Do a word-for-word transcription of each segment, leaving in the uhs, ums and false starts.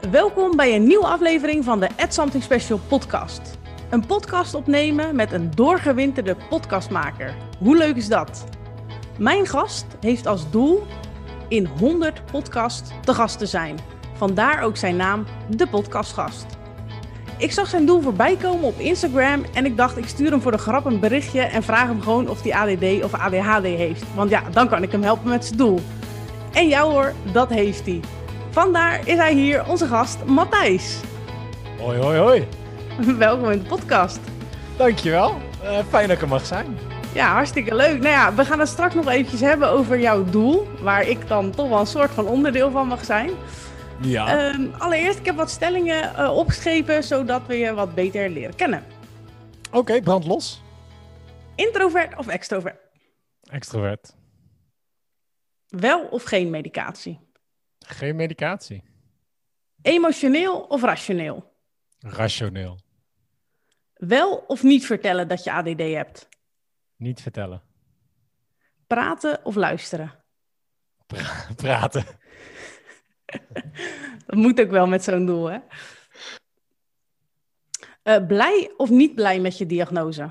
Welkom bij een nieuwe aflevering van de Add Something Special podcast. Een podcast opnemen met een doorgewinterde podcastmaker. Hoe leuk is dat? Mijn gast heeft als doel in honderd podcasts te gast te zijn. Vandaar ook zijn naam, de podcastgast. Ik zag zijn doel voorbij komen op Instagram en ik dacht, ik stuur hem voor de grap een berichtje en vraag hem gewoon of hij A D D of A D H D heeft. Want ja, dan kan ik hem helpen met zijn doel. En jou hoor, dat heeft hij. Vandaar is hij hier, onze gast Matthijs. Hoi, hoi, hoi. Welkom in de podcast. Dankjewel. Uh, fijn dat ik er mag zijn. Ja, hartstikke leuk. Nou ja, we gaan het straks nog eventjes hebben over jouw doel, waar ik dan toch wel een soort van onderdeel van mag zijn. Ja. Um, allereerst, ik heb wat stellingen uh, opgeschreven, zodat we je wat beter leren kennen. Oké, okay, brand los. Introvert of extrovert? Extrovert. Wel of geen medicatie? Geen medicatie. Emotioneel of rationeel? Rationeel. Wel of niet vertellen dat je A D D hebt? Niet vertellen. Praten of luisteren? Pra- praten. Dat moet ook wel met zo'n doel, hè? Uh, blij of niet blij met je diagnose?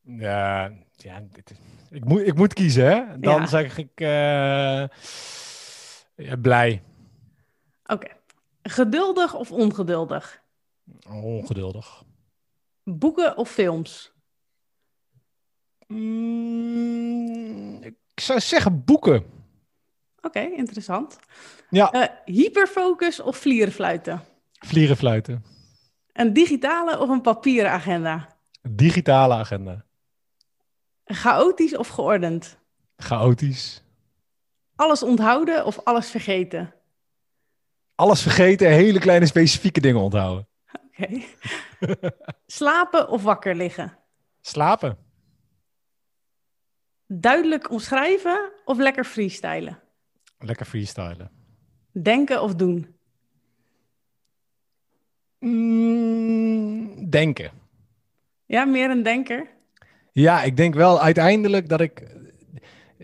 Ja, ja dit is... ik, moet, ik moet kiezen, hè? Dan ja. zeg ik... Uh... Ja, blij. Oké. Okay. Geduldig of ongeduldig? Ongeduldig. Boeken of films? Mm, ik zou zeggen boeken. Oké, okay, interessant. Ja. Uh, hyperfocus of vlierenfluiten? Vlierenfluiten. Een digitale of een papieren agenda? Digitale agenda. Chaotisch of geordend? Chaotisch. Alles onthouden of alles vergeten? Alles vergeten, hele kleine specifieke dingen onthouden. Oké. Okay. Slapen of wakker liggen? Slapen. Duidelijk omschrijven of lekker freestylen? Lekker freestylen. Denken of doen? Mm, denken. Ja, meer een denker? Ja, ik denk wel uiteindelijk dat ik...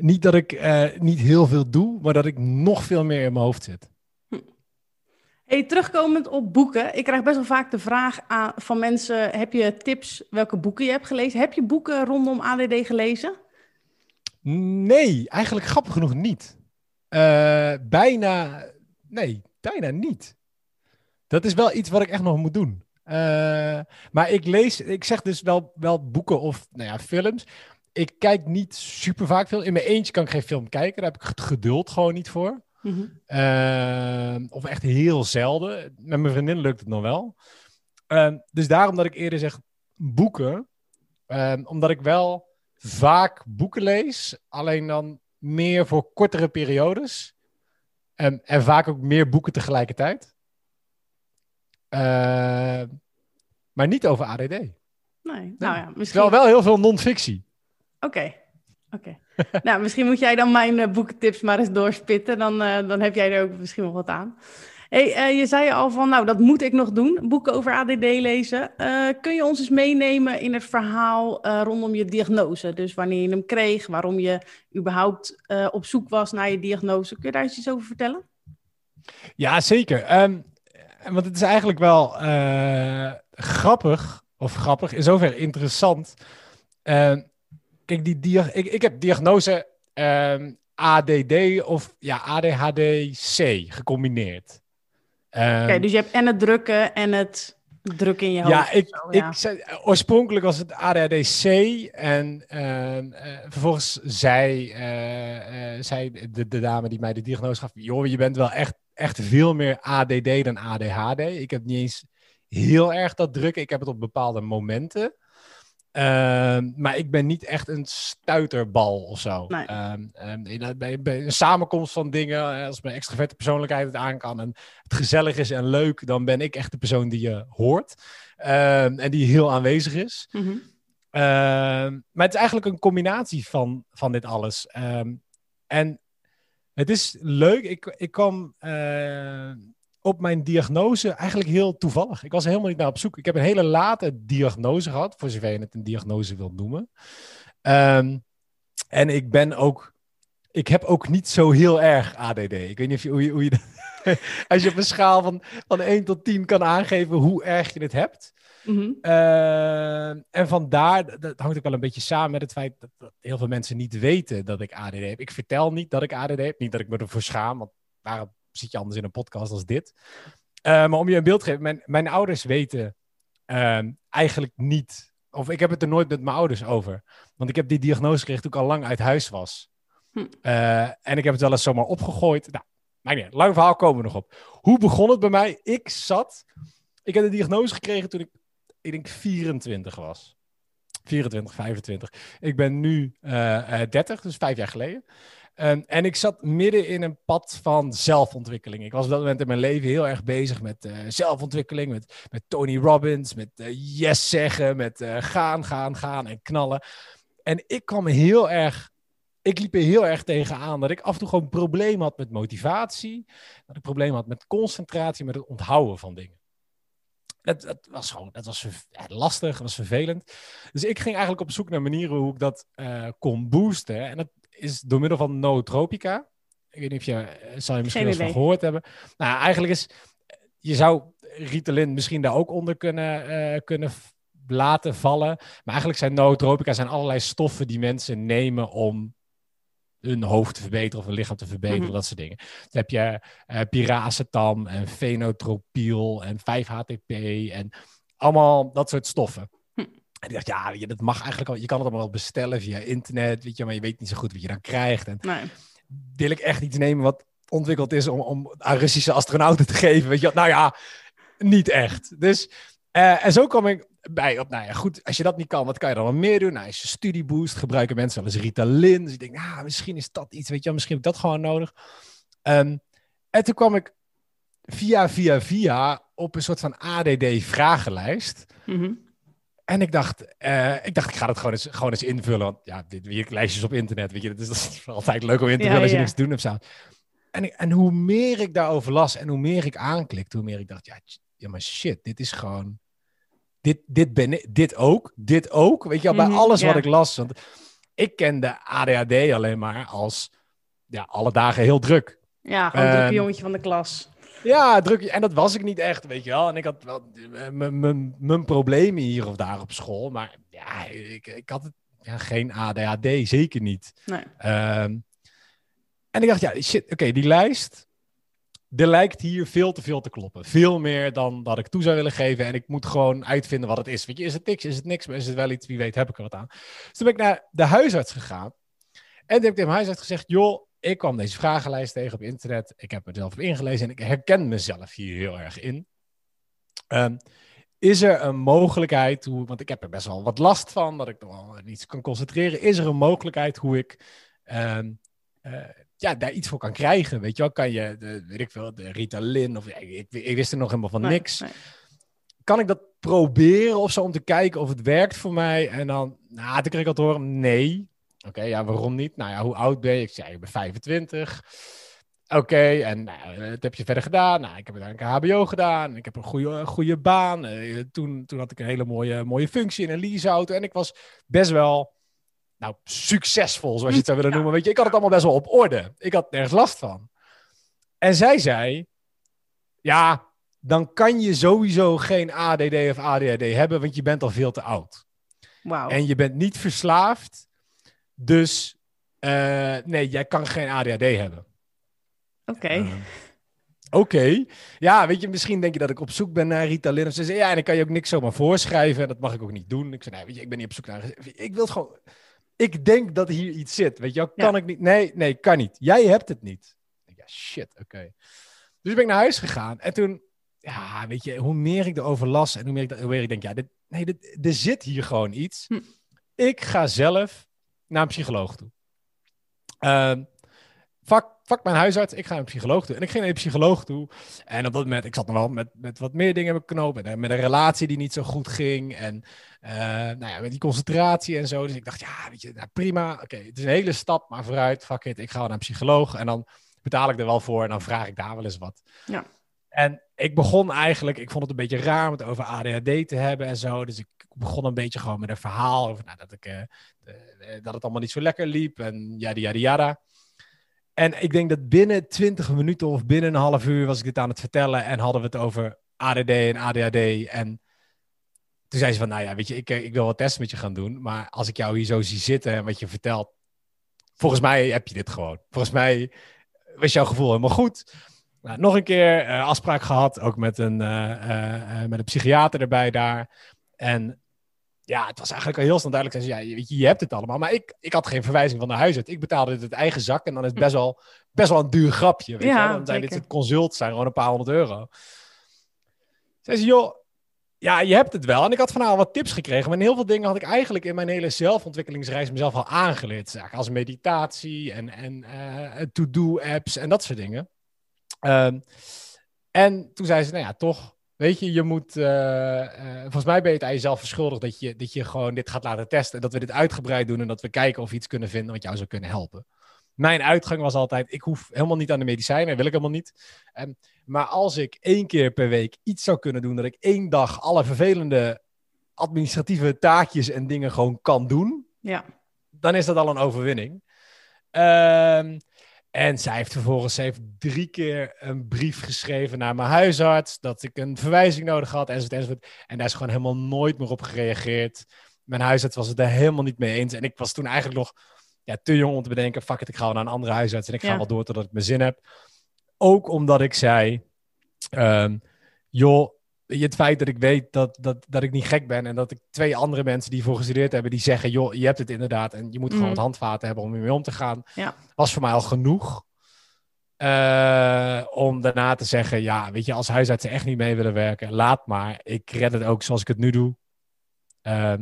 Niet dat ik uh, niet heel veel doe, maar dat ik nog veel meer in mijn hoofd zit. Hm. Hey, terugkomend op boeken. Ik krijg best wel vaak de vraag aan, van mensen... heb je tips welke boeken je hebt gelezen? Heb je boeken rondom A D D gelezen? Nee, eigenlijk grappig genoeg niet. Uh, bijna... Nee, bijna niet. Dat is wel iets wat ik echt nog moet doen. Uh, maar ik lees... Ik zeg dus wel, wel boeken of nou ja, films... Ik kijk niet super vaak film. In mijn eentje kan ik geen film kijken. Daar heb ik het geduld gewoon niet voor. Mm-hmm. Uh, of echt heel zelden. Met mijn vriendin lukt het nog wel. Uh, dus daarom dat ik eerder zeg boeken. Uh, omdat ik wel vaak boeken lees. Alleen dan meer voor kortere periodes. Um, en vaak ook meer boeken tegelijkertijd. Uh, maar niet over A D D. Nee, nou ja, misschien... Wel, wel heel veel non-fictie. Oké, okay. oké. Okay. Nou, misschien moet jij dan mijn uh, boekentips maar eens doorspitten. Dan, uh, dan heb jij er ook misschien wel wat aan. Hey, uh, je zei al van, nou, dat moet ik nog doen. Boeken over A D D lezen. Uh, kun je ons eens meenemen in het verhaal uh, rondom je diagnose? Dus wanneer je hem kreeg, waarom je überhaupt uh, op zoek was naar je diagnose. Kun je daar eens iets over vertellen? Ja, zeker. Um, want het is eigenlijk wel uh, grappig, of grappig, in zoverre interessant... Uh, Kijk, die dia- ik, ik heb diagnose um, A D D of ja, A D H D C gecombineerd. Um, Oké, okay, dus je hebt en het drukken en het druk in je hoofd. Ja, ik, zo, ja. ik zei, oorspronkelijk was het A D H D C en uh, uh, vervolgens zei, uh, uh, zei de, de dame die mij de diagnose gaf... joh, je bent wel echt, echt veel meer A D D dan A D H D. Ik heb niet eens heel erg dat drukken. Ik heb het op bepaalde momenten... Uh, maar ik ben niet echt een stuiterbal of zo. Nee. Uh, uh, bij, bij een samenkomst van dingen, als mijn extraverte persoonlijkheid het aan kan en het gezellig is en leuk, dan ben ik echt de persoon die je hoort uh, en die heel aanwezig is. Mm-hmm. Uh, maar het is eigenlijk een combinatie van, van dit alles. Uh, en het is leuk, ik, ik kwam uh, op mijn diagnose eigenlijk heel toevallig. Ik was er helemaal niet naar op zoek. Ik heb een hele late diagnose gehad, voor zover je het een diagnose wilt noemen. Um, en ik ben ook ik heb ook niet zo heel erg A D D. Ik weet niet of je, hoe je, hoe je als je op een schaal van, van één tot tien kan aangeven hoe erg je het hebt. Mm-hmm. Uh, en vandaar, dat hangt ook wel een beetje samen met het feit dat, dat heel veel mensen niet weten dat ik A D D heb. Ik vertel niet dat ik A D D heb. Niet dat ik me ervoor schaam, want waarom zit je anders in een podcast als dit? Uh, maar om je een beeld te geven, mijn, mijn ouders weten uh, eigenlijk niet, of ik heb het er nooit met mijn ouders over. Want ik heb die diagnose gekregen toen ik al lang uit huis was. Hm. Uh, en ik heb het wel eens zomaar opgegooid. Nou, maar nee, lang verhaal, komen we nog op. Hoe begon het bij mij? Ik zat... Ik heb de diagnose gekregen toen ik, ik denk vierentwintig was. vierentwintig, vijfentwintig. Ik ben nu uh, uh, dertig, dus vijf jaar geleden. Um, en ik zat midden in een pad van zelfontwikkeling. Ik was op dat moment in mijn leven heel erg bezig met uh, zelfontwikkeling. Met, met Tony Robbins, met uh, yes zeggen, met uh, gaan, gaan, gaan en knallen. En ik kwam heel erg... Ik liep er heel erg tegenaan dat ik af en toe gewoon problemen had met motivatie. Dat ik problemen had met concentratie, met het onthouden van dingen. Dat, dat was gewoon dat was lastig, dat was vervelend. Dus ik ging eigenlijk op zoek naar manieren hoe ik dat uh, kon boosten. En dat is door middel van nootropica. Ik weet niet of je, zal je misschien eens van gehoord hebben. Nou, eigenlijk is, je zou Ritalin misschien daar ook onder kunnen, uh, kunnen laten vallen. Maar eigenlijk zijn nootropica zijn allerlei stoffen die mensen nemen om hun hoofd te verbeteren of hun lichaam te verbeteren, mm-hmm. dat soort dingen. Dan heb je uh, piracetam en fenotropiel en vijf H T P en allemaal dat soort stoffen. Hm. En ik dacht, ja, je, dat mag eigenlijk al, je kan het allemaal wel bestellen via internet, weet je, maar je weet niet zo goed wat je dan krijgt. En nee. Wil ik echt iets nemen wat ontwikkeld is om, om aan Russische astronauten te geven? Weet je, nou ja, niet echt. Dus, uh, en zo kwam ik bij op, nou ja, goed, als je dat niet kan, wat kan je dan wel meer doen? Nou, is je studieboost, gebruiken mensen wel eens Ritalin. Dus ik denk, nou, misschien is dat iets, weet je wel, misschien heb ik dat gewoon nodig. Um, en toen kwam ik via, via, via op een soort van A D D-vragenlijst. Mm-hmm. En ik dacht, uh, ik dacht, ik ga dat gewoon eens, gewoon eens invullen. Want ja, dit, hier lijstjes op internet, weet je, dat is, dat is altijd leuk om in te vullen ja, als je ja. niks te doen hebt samen. En, en hoe meer ik daarover las en hoe meer ik aanklikte, hoe meer ik dacht, ja, ja maar shit, dit is gewoon... Dit, dit, ben ik, dit ook, dit ook. Weet je wel, bij mm-hmm, alles ja. wat ik las. Want ik kende A D H D alleen maar als ja, alle dagen heel druk. Ja, gewoon een um, druk jongetje van de klas. Ja, druk. En dat was ik niet echt, weet je wel. En ik had wel mijn problemen hier of daar op school. Maar ja, ik, ik had het, ja, geen A D H D, zeker niet. Nee. Um, en ik dacht, ja, shit, oké, okay, die lijst... Er lijkt hier veel te veel te kloppen. Veel meer dan dat ik toe zou willen geven. En ik moet gewoon uitvinden wat het is. Weet je, is het niks? Is het niks? Maar is het wel iets? Wie weet, heb ik er wat aan? Dus toen ben ik naar de huisarts gegaan. En toen heb ik tegen mijn huisarts gezegd... joh, ik kwam deze vragenlijst tegen op internet. Ik heb mezelf op ingelezen. En ik herken mezelf hier heel erg in. Um, is er een mogelijkheid... Hoe, want ik heb er best wel wat last van. Dat ik er wel niet kan concentreren. Is er een mogelijkheid hoe ik... Um, uh, ja, daar iets voor kan krijgen, weet je wel. Kan je, de, weet ik veel, de Ritalin of... Ik, ik wist er nog helemaal van nee, niks. Nee. Kan ik dat proberen of zo om te kijken of het werkt voor mij? En dan, nou, toen kreeg ik al te horen, nee. Oké, okay, ja, waarom niet? Nou ja, hoe oud ben je? Ik zei, ik ben vijfentwintig. Oké, okay, en nou, wat heb je verder gedaan? Nou, ik heb uiteindelijk een H B O gedaan. Ik heb een goede, goede baan. Uh, toen, toen had ik een hele mooie, mooie functie in een leaseauto. En ik was best wel... Nou, succesvol, zoals je het zou willen ja. noemen. Weet je, ik had het allemaal best wel op orde. Ik had nergens last van. En zij zei... Ja, dan kan je sowieso geen A D D of A D H D hebben... want je bent al veel te oud. Wow. En je bent niet verslaafd. Dus uh, nee, jij kan geen A D H D hebben. Oké. Okay. Uh, Oké. Okay. Ja, weet je, misschien denk je dat ik op zoek ben naar Ritalin. Of ze zei, ja, en dan kan je ook niks zomaar voorschrijven. En dat mag ik ook niet doen. Ik zei, nee, weet je, ik ben niet op zoek naar... Ik wil het gewoon... Ik denk dat hier iets zit, weet je wel. Kan ja. ik niet? Nee, nee, kan niet. Jij hebt het niet. Ja, shit, oké. Okay. Dus ben ik naar huis gegaan. En toen, ja, weet je, hoe meer ik erover las... en hoe meer ik, hoe meer ik denk, ja, dit, nee, dit, er zit hier gewoon iets. Hm. Ik ga zelf naar een psycholoog toe. Um, vak, vak mijn huisarts, ik ga naar een psycholoog toe. En ik ging naar een psycholoog toe. En op dat moment, ik zat nog wel met, met wat meer dingen beknopen. Met, met een relatie die niet zo goed ging. En uh, nou ja, met die concentratie en zo. Dus ik dacht, ja, weet je, nou, prima. Oké, okay, het is een hele stap, maar vooruit. Fuck it, ik ga naar een psycholoog. En dan betaal ik er wel voor. En dan vraag ik daar wel eens wat. Ja. En ik begon eigenlijk, ik vond het een beetje raar om het over A D H D te hebben en zo. Dus ik begon een beetje gewoon met een verhaal over nou, dat, ik, uh, uh, dat het allemaal niet zo lekker liep. En yada, yada, yada. En ik denk dat binnen twintig minuten of binnen een half uur was ik dit aan het vertellen. En hadden we het over A D D en A D H D. En toen zei ze van, nou ja, weet je, ik, ik wil wat tests met je gaan doen. Maar als ik jou hier zo zie zitten en wat je vertelt. Volgens mij heb je dit gewoon. Volgens mij was jouw gevoel helemaal goed. Nou, nog een keer uh, afspraak gehad. Ook met een, uh, uh, met een psychiater erbij daar. En ja, het was eigenlijk al heel snel duidelijk. Ja, je, je hebt het allemaal. Maar ik, ik had geen verwijzing van de huisarts. Ik betaalde het uit eigen zak. En dan is het best wel, best wel een duur grapje. Weet ja, je? Dan zijn dit soort consults zijn gewoon een paar honderd euro. Zei ze, joh, ja, je hebt het wel. En ik had vanavond wat tips gekregen. Maar heel veel dingen had ik eigenlijk in mijn hele zelfontwikkelingsreis mezelf al aangeleerd. Dus als meditatie en, en uh, to-do-apps en dat soort dingen. Um, en toen zei ze, nou ja, toch, weet je, je moet, uh, uh, volgens mij ben je het aan jezelf verschuldigd dat je, dat je gewoon dit gaat laten testen en dat we dit uitgebreid doen en dat we kijken of we iets kunnen vinden wat jou zou kunnen helpen. Mijn uitgang was altijd, ik hoef helemaal niet aan de medicijnen, wil ik helemaal niet. Um, maar als ik één keer per week iets zou kunnen doen, dat ik één dag alle vervelende administratieve taakjes en dingen gewoon kan doen, ja, dan is dat al een overwinning. Ehm... Um, En zij heeft vervolgens, zij heeft drie keer een brief geschreven naar mijn huisarts, dat ik een verwijzing nodig had, enzovoort, enzovoort. En daar is gewoon helemaal nooit meer op gereageerd. Mijn huisarts was het er helemaal niet mee eens. En ik was toen eigenlijk nog ja, te jong om te bedenken, fuck it, ik ga wel naar een andere huisarts en ik ga ja. wel door totdat ik mijn zin heb. Ook omdat ik zei, um, joh, het feit dat ik weet dat, dat, dat ik niet gek ben en dat ik twee andere mensen die voor gestudeerd hebben, die zeggen, joh, je hebt het inderdaad en je moet gewoon mm. wat handvaten hebben om hiermee om te gaan, ja. was voor mij al genoeg uh, om daarna te zeggen, ja, weet je, als huisartsen echt niet mee willen werken, laat maar, ik red het ook zoals ik het nu doe. Uh,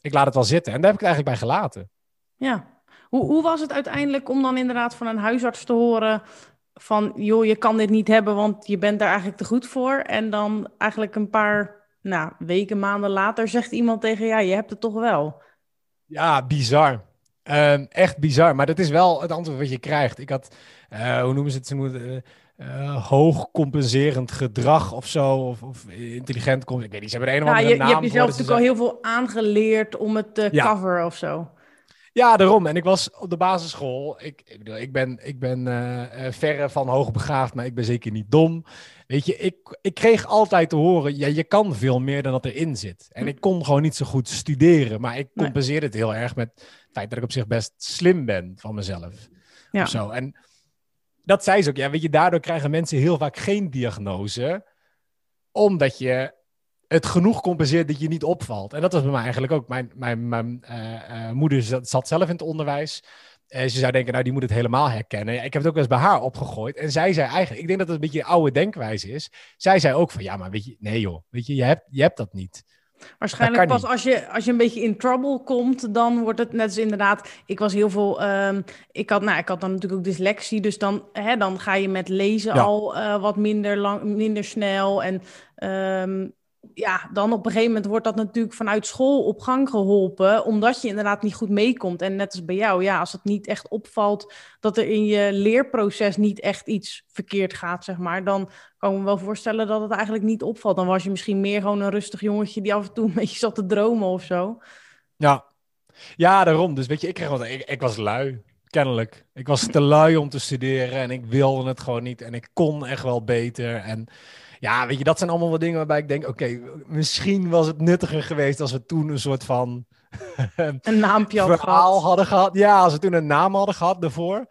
ik laat het wel zitten en daar heb ik het eigenlijk bij gelaten. Ja, hoe, hoe was het uiteindelijk om dan inderdaad van een huisarts te horen van, joh, je kan dit niet hebben, want je bent daar eigenlijk te goed voor. En dan eigenlijk een paar nou, weken, maanden later zegt iemand tegen, ja, je hebt het toch wel. Ja, bizar. Um, echt bizar. Maar dat is wel het antwoord wat je krijgt. Ik had, uh, hoe noemen ze het, ze moeten, uh, hoog compenserend gedrag of zo. Of, of intelligent, ik weet niet, ze hebben een of andere nou, je, naam. Je hebt jezelf natuurlijk al heel veel aangeleerd om het te ja. coveren of zo. Ja, daarom. En ik was op de basisschool. Ik, ik bedoel, ik ben, ik ben uh, verre van hoogbegaafd, maar ik ben zeker niet dom. Weet je, ik, ik kreeg altijd te horen, ja, je kan veel meer dan dat erin zit. En ik kon gewoon niet zo goed studeren, maar ik compenseerde het heel erg met het feit dat ik op zich best slim ben van mezelf. Ja. Of zo. En dat zei ze ook. Ja, weet je, daardoor krijgen mensen heel vaak geen diagnose, omdat je het genoeg compenseert dat je niet opvalt. En dat was bij mij eigenlijk ook. Mijn, mijn, mijn uh, uh, moeder zat, zat zelf in het onderwijs. Uh, ze zou denken, nou, die moet het helemaal herkennen. Ik heb het ook wel eens bij haar opgegooid. En zij zei eigenlijk, ik denk dat dat een beetje een oude denkwijze is. Zij zei ook van, ja, maar weet je, nee joh, weet je, je hebt, je hebt dat niet. Waarschijnlijk pas als je, als je een beetje in trouble komt, dan wordt het net als inderdaad, ik was heel veel, um, ik, had, nou, ik had dan natuurlijk ook dyslexie, dus dan, hè, dan ga je met lezen ja. al uh, wat minder, lang, minder snel en Um, ja, dan op een gegeven moment wordt dat natuurlijk vanuit school op gang geholpen, omdat je inderdaad niet goed meekomt. En net als bij jou, ja, als het niet echt opvalt dat er in je leerproces niet echt iets verkeerd gaat, zeg maar, dan kan ik me wel voorstellen dat het eigenlijk niet opvalt. Dan was je misschien meer gewoon een rustig jongetje die af en toe een beetje zat te dromen of zo. Ja, ja, daarom. Dus weet je, ik, kreeg wat, ik, ik was lui, kennelijk. Ik was te lui om te studeren en ik wilde het gewoon niet en ik kon echt wel beter en ja, weet je, dat zijn allemaal wel dingen waarbij ik denk, oké, okay, misschien was het nuttiger geweest als we toen een soort van een naampje had verhaal gehad. hadden gehad. Ja, als we toen een naam hadden gehad daarvoor. Uh,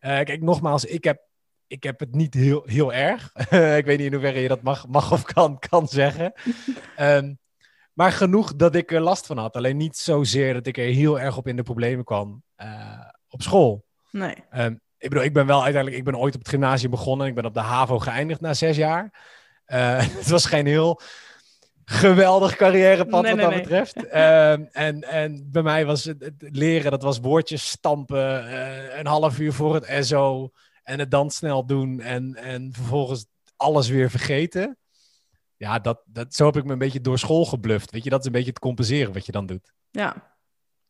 kijk, nogmaals, ik heb, ik heb het niet heel, heel erg. Ik weet niet in hoeverre je dat mag, mag of kan, kan zeggen. Um, maar genoeg dat ik er last van had. Alleen niet zozeer dat ik er heel erg op in de problemen kwam uh, op school. Nee. Um, ik bedoel, ik ben wel uiteindelijk, ik ben ooit op het gymnasium begonnen. Ik ben op de HAVO geëindigd na zes jaar. Uh, het was geen heel geweldig carrièrepad nee, wat nee, dat nee. betreft. Uh, en, en bij mij was het, het leren, dat was woordjes stampen, uh, een half uur voor het S O en het dan snel doen en, en vervolgens alles weer vergeten. Ja, dat, dat, zo heb ik me een beetje door school gebluft. Weet je, dat is een beetje het compenseren wat je dan doet. Ja,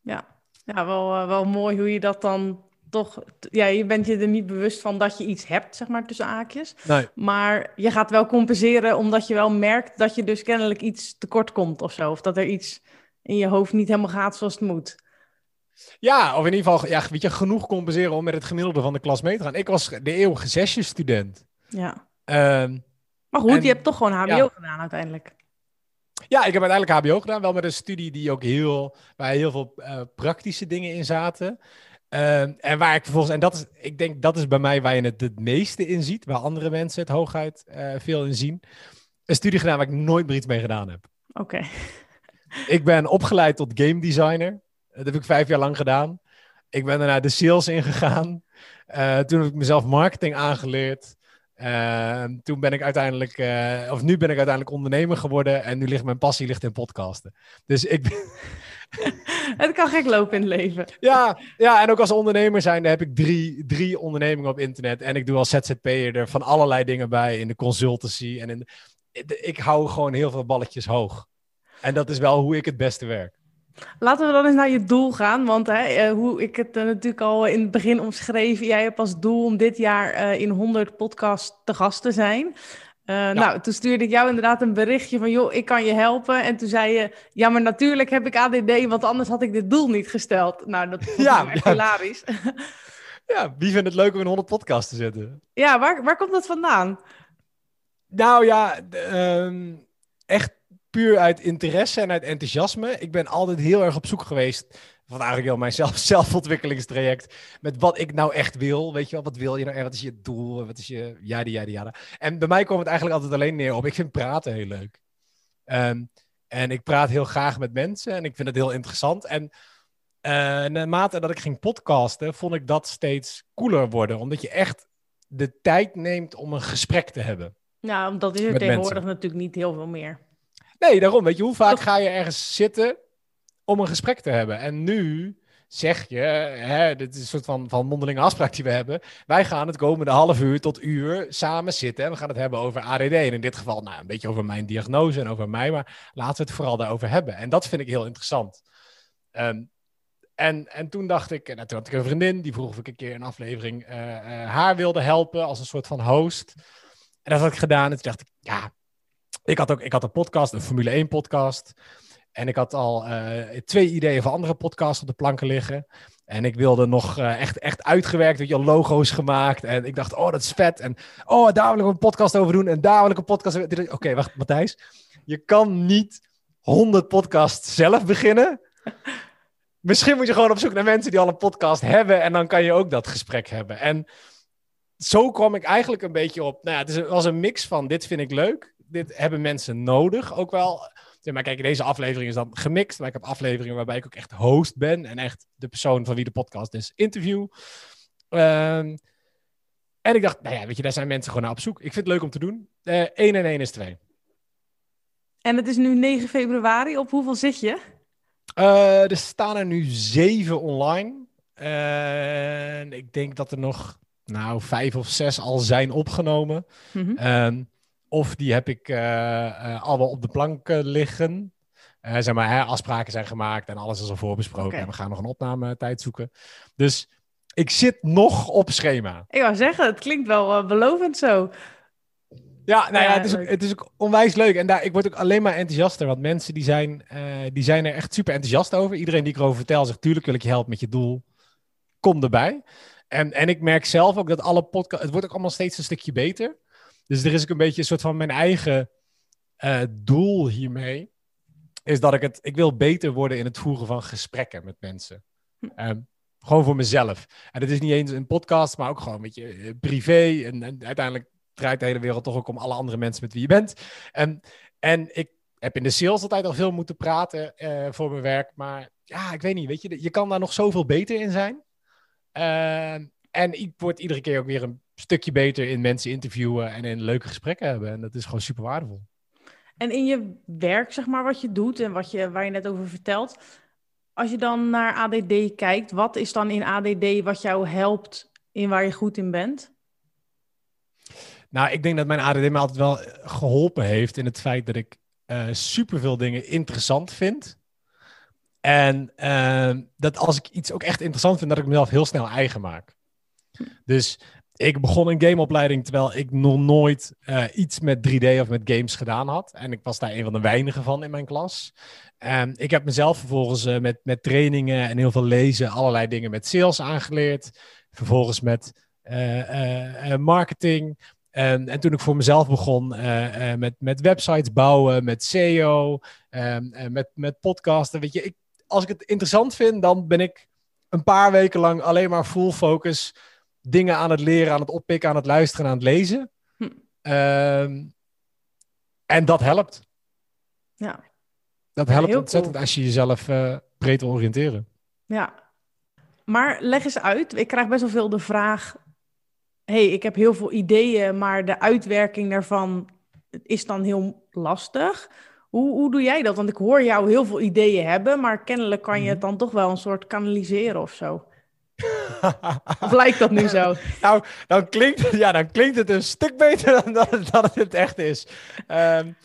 ja. ja wel, wel mooi hoe je dat dan toch, ja, je bent je er niet bewust van dat je iets hebt, zeg maar, tussen haakjes. Nee. Maar je gaat wel compenseren omdat je wel merkt dat je dus kennelijk iets tekort komt of zo. Of dat er iets in je hoofd niet helemaal gaat zoals het moet. Ja, of in ieder geval ja, weet je, genoeg compenseren om met het gemiddelde van de klas mee te gaan. Ik was de eeuwige zesjesstudent. Ja. Um, maar goed, en, je hebt toch gewoon H B O ja. gedaan uiteindelijk. Ja, ik heb uiteindelijk H B O gedaan. Wel met een studie die ook heel, waar heel veel uh, praktische dingen in zaten. Um, en waar ik vervolgens, en dat is, ik denk dat is bij mij waar je het het meeste in ziet. Waar andere mensen het hooguit uh, veel in zien. Een studie gedaan waar ik nooit meer iets mee gedaan heb. Oké. Okay. Ik ben opgeleid tot game designer. Dat heb ik vijf jaar lang gedaan. Ik ben daarna de sales ingegaan. Uh, toen heb ik mezelf marketing aangeleerd. Uh, toen ben ik uiteindelijk, uh, of nu ben ik uiteindelijk ondernemer geworden. En nu ligt mijn passie ligt in podcasten. Dus ik ben... Het kan gek lopen in het leven. Ja, ja, en ook als ondernemer zijnde heb ik drie, drie ondernemingen op internet. En ik doe als Z Z P'er er van allerlei dingen bij. In de consultancy. En in de... Ik hou gewoon heel veel balletjes hoog. En dat is wel hoe ik het beste werk. Laten we dan eens naar je doel gaan, want hè, hoe ik het uh, natuurlijk al in het begin omschreef, jij hebt als doel om dit jaar uh, in honderd podcasts te gast te zijn. Uh, ja. Nou, toen stuurde ik jou inderdaad een berichtje van, joh, ik kan je helpen. En toen zei je, ja, maar natuurlijk heb ik A D D, want anders had ik dit doel niet gesteld. Nou, dat vond ja, ik echt ja. hilarisch. Ja, wie vindt het leuk om in honderd podcasts te zitten? Ja, waar, waar komt dat vandaan? Nou ja, um, echt. Puur uit interesse en uit enthousiasme. Ik ben altijd heel erg op zoek geweest van eigenlijk heel mijn zelf, zelfontwikkelingstraject met wat ik nou echt wil. Weet je wel, wat wil je nou echt? Wat is je doel? Wat is je jada, jada, jada? En bij mij komt het eigenlijk altijd alleen neer op, ik vind praten heel leuk. Um, en ik praat heel graag met mensen en ik vind het heel interessant. En uh, naarmate dat ik ging podcasten, vond ik dat steeds cooler worden. Omdat je echt de tijd neemt om een gesprek te hebben. Nou, dat is er tegenwoordig mensen. Natuurlijk niet heel veel meer. Nee, daarom. Weet je, hoe vaak ga je ergens zitten om een gesprek te hebben? En nu zeg je, hè, dit is een soort van, van mondelinge afspraak die we hebben. Wij gaan het komende half uur tot uur samen zitten. En we gaan het hebben over A D D. En in dit geval nou, een beetje over mijn diagnose en over mij. Maar laten we het vooral daarover hebben. En dat vind ik heel interessant. Um, en, en toen dacht ik, nou, toen had ik een vriendin. Die vroeg of ik een keer een aflevering uh, uh, haar wilde helpen als een soort van host. En dat had ik gedaan. En toen dacht ik, ja... Ik had ook ik had een podcast, een Formule één podcast. En ik had al uh, twee ideeën voor andere podcasts op de planken liggen. En ik wilde nog uh, echt, echt uitgewerkt, weet je, logo's gemaakt. En ik dacht, oh, dat is vet. En oh, daar wil ik een podcast over doen. En daar wil ik een podcast over doen. Oké, okay, wacht, Matthijs. Je kan niet honderd podcasts zelf beginnen. Misschien moet je gewoon op zoek naar mensen die al een podcast hebben. En dan kan je ook dat gesprek hebben. En zo kwam ik eigenlijk een beetje op... Nou ja, het is, was een mix van dit vind ik leuk... Dit hebben mensen nodig, ook wel. Maar kijk, deze aflevering is dan gemixt. Maar ik heb afleveringen waarbij ik ook echt host ben. En echt de persoon van wie de podcast is interview. Um, en ik dacht, nou ja, weet je, daar zijn mensen gewoon naar op zoek. Ik vind het leuk om te doen. Uh, één en één is twee. En het is nu negen februari. Op hoeveel zit je? Uh, er staan er nu zeven online. Uh, en ik denk dat er nog, nou, vijf of zes al zijn opgenomen. Mm-hmm. Um, Of die heb ik uh, uh, al wel op de plank uh, liggen. Uh, zeg maar, hè, afspraken zijn gemaakt en alles is al voorbesproken. Okay. En we gaan nog een opnametijd zoeken. Dus ik zit nog op schema. Ik wou zeggen, het klinkt wel uh, belovend zo. Ja, nou ja, het is ook, het is ook onwijs leuk. En daar, ik word ook alleen maar enthousiaster. Want mensen die zijn, uh, die zijn er echt super enthousiast over. Iedereen die ik erover vertel zegt, tuurlijk wil ik je helpen met je doel. Kom erbij. En, en ik merk zelf ook dat alle podcasts... Het wordt ook allemaal steeds een stukje beter. Dus er is ook een beetje een soort van mijn eigen uh, doel hiermee. Is dat ik het... Ik wil beter worden in het voeren van gesprekken met mensen. Um, gewoon voor mezelf. En het is niet eens een podcast, maar ook gewoon een beetje privé. En, en uiteindelijk draait de hele wereld toch ook om alle andere mensen met wie je bent. Um, en ik heb in de sales altijd al veel moeten praten uh, voor mijn werk. Maar ja, ik weet niet, weet je. Je kan daar nog zoveel beter in zijn. Uh, en ik word iedere keer ook weer een... stukje beter in mensen interviewen en in leuke gesprekken hebben. En dat is gewoon super waardevol. En in je werk, zeg maar, wat je doet en wat je, waar je net over vertelt. Als je dan naar A D D kijkt, wat is dan in A D D wat jou helpt in waar je goed in bent? Nou, ik denk dat mijn A D D me altijd wel geholpen heeft in het feit dat ik uh, superveel dingen interessant vind. En uh, dat als ik iets ook echt interessant vind, dat ik mezelf heel snel eigen maak. Hm. Dus... Ik begon een gameopleiding terwijl ik nog nooit uh, iets met drie D of met games gedaan had. En ik was daar een van de weinigen van in mijn klas. Um, ik heb mezelf vervolgens uh, met, met trainingen en heel veel lezen allerlei dingen met sales aangeleerd. Vervolgens met uh, uh, marketing. En, en toen ik voor mezelf begon uh, uh, met, met websites bouwen, met S E O, uh, uh, met, met podcasten. Weet je, ik, als ik het interessant vind, dan ben ik een paar weken lang alleen maar full focus dingen aan het leren, aan het oppikken, aan het luisteren, aan het lezen. Hm. Uh, en dat helpt. Ja. Dat helpt ja, ontzettend cool. Als je jezelf uh, breed wil oriënteren. Ja. Maar leg eens uit. Ik krijg best wel veel de vraag, hey, ik heb heel veel ideeën, maar de uitwerking daarvan is dan heel lastig. Hoe, hoe doe jij dat? Want ik hoor jou heel veel ideeën hebben, maar kennelijk kan je het dan toch wel een soort kanaliseren of zo. Of lijkt dat nu zo? Nou, dan klinkt, ja, dan klinkt het een stuk beter dan dat het, dat het echt is. Um,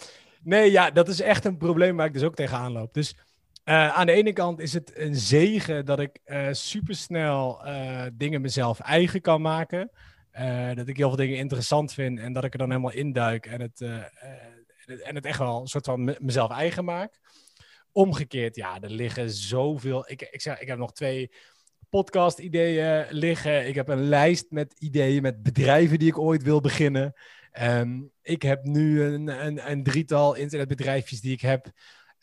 nee, ja, dat is echt een probleem waar ik dus ook tegenaan loop. Dus uh, aan de ene kant is het een zegen dat ik uh, supersnel uh, dingen mezelf eigen kan maken. Uh, dat ik heel veel dingen interessant vind en dat ik er dan helemaal induik en het, uh, uh, en het echt wel een soort van mezelf eigen maak. Omgekeerd, ja, er liggen zoveel... Ik, ik, zeg, ik heb nog twee podcast-ideeën liggen. Ik heb een lijst met ideeën, met bedrijven die ik ooit wil beginnen. Um, ik heb nu een, een, een drietal internetbedrijfjes die ik heb,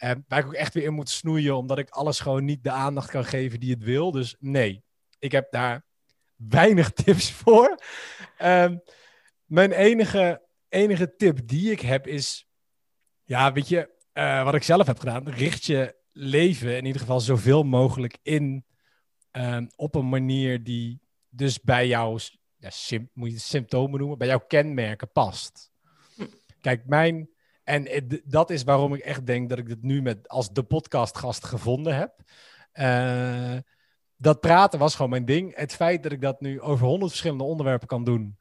um, waar ik ook echt weer in moet snoeien, omdat ik alles gewoon niet de aandacht kan geven die het wil. Dus nee, ik heb daar weinig tips voor. Um, mijn enige, enige tip die ik heb is, ja, weet je, uh, wat ik zelf heb gedaan, richt je leven in ieder geval zoveel mogelijk in um, op een manier die dus bij jouw, ja, sim, moet je symptomen noemen, bij jouw kenmerken past. Hm. Kijk, mijn, en het, dat is waarom ik echt denk dat ik dit nu met als de podcastgast gevonden heb. Uh, Dat praten was gewoon mijn ding. Het feit dat ik dat nu over honderd verschillende onderwerpen kan doen,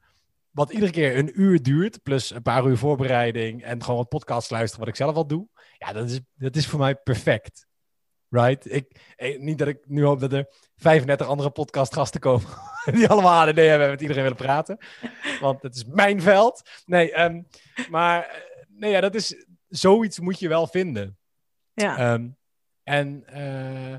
wat iedere keer een uur duurt, plus een paar uur voorbereiding en gewoon wat podcasts luisteren, wat ik zelf al doe. Ja, dat is, dat is voor mij perfect. Right? Ik, niet dat ik nu hoop dat er vijfendertig andere podcastgasten komen die allemaal A D D hebben en met iedereen willen praten. Want het is mijn veld. Nee, um, maar nee, ja, dat is, zoiets moet je wel vinden. Ja. Um, en... Uh,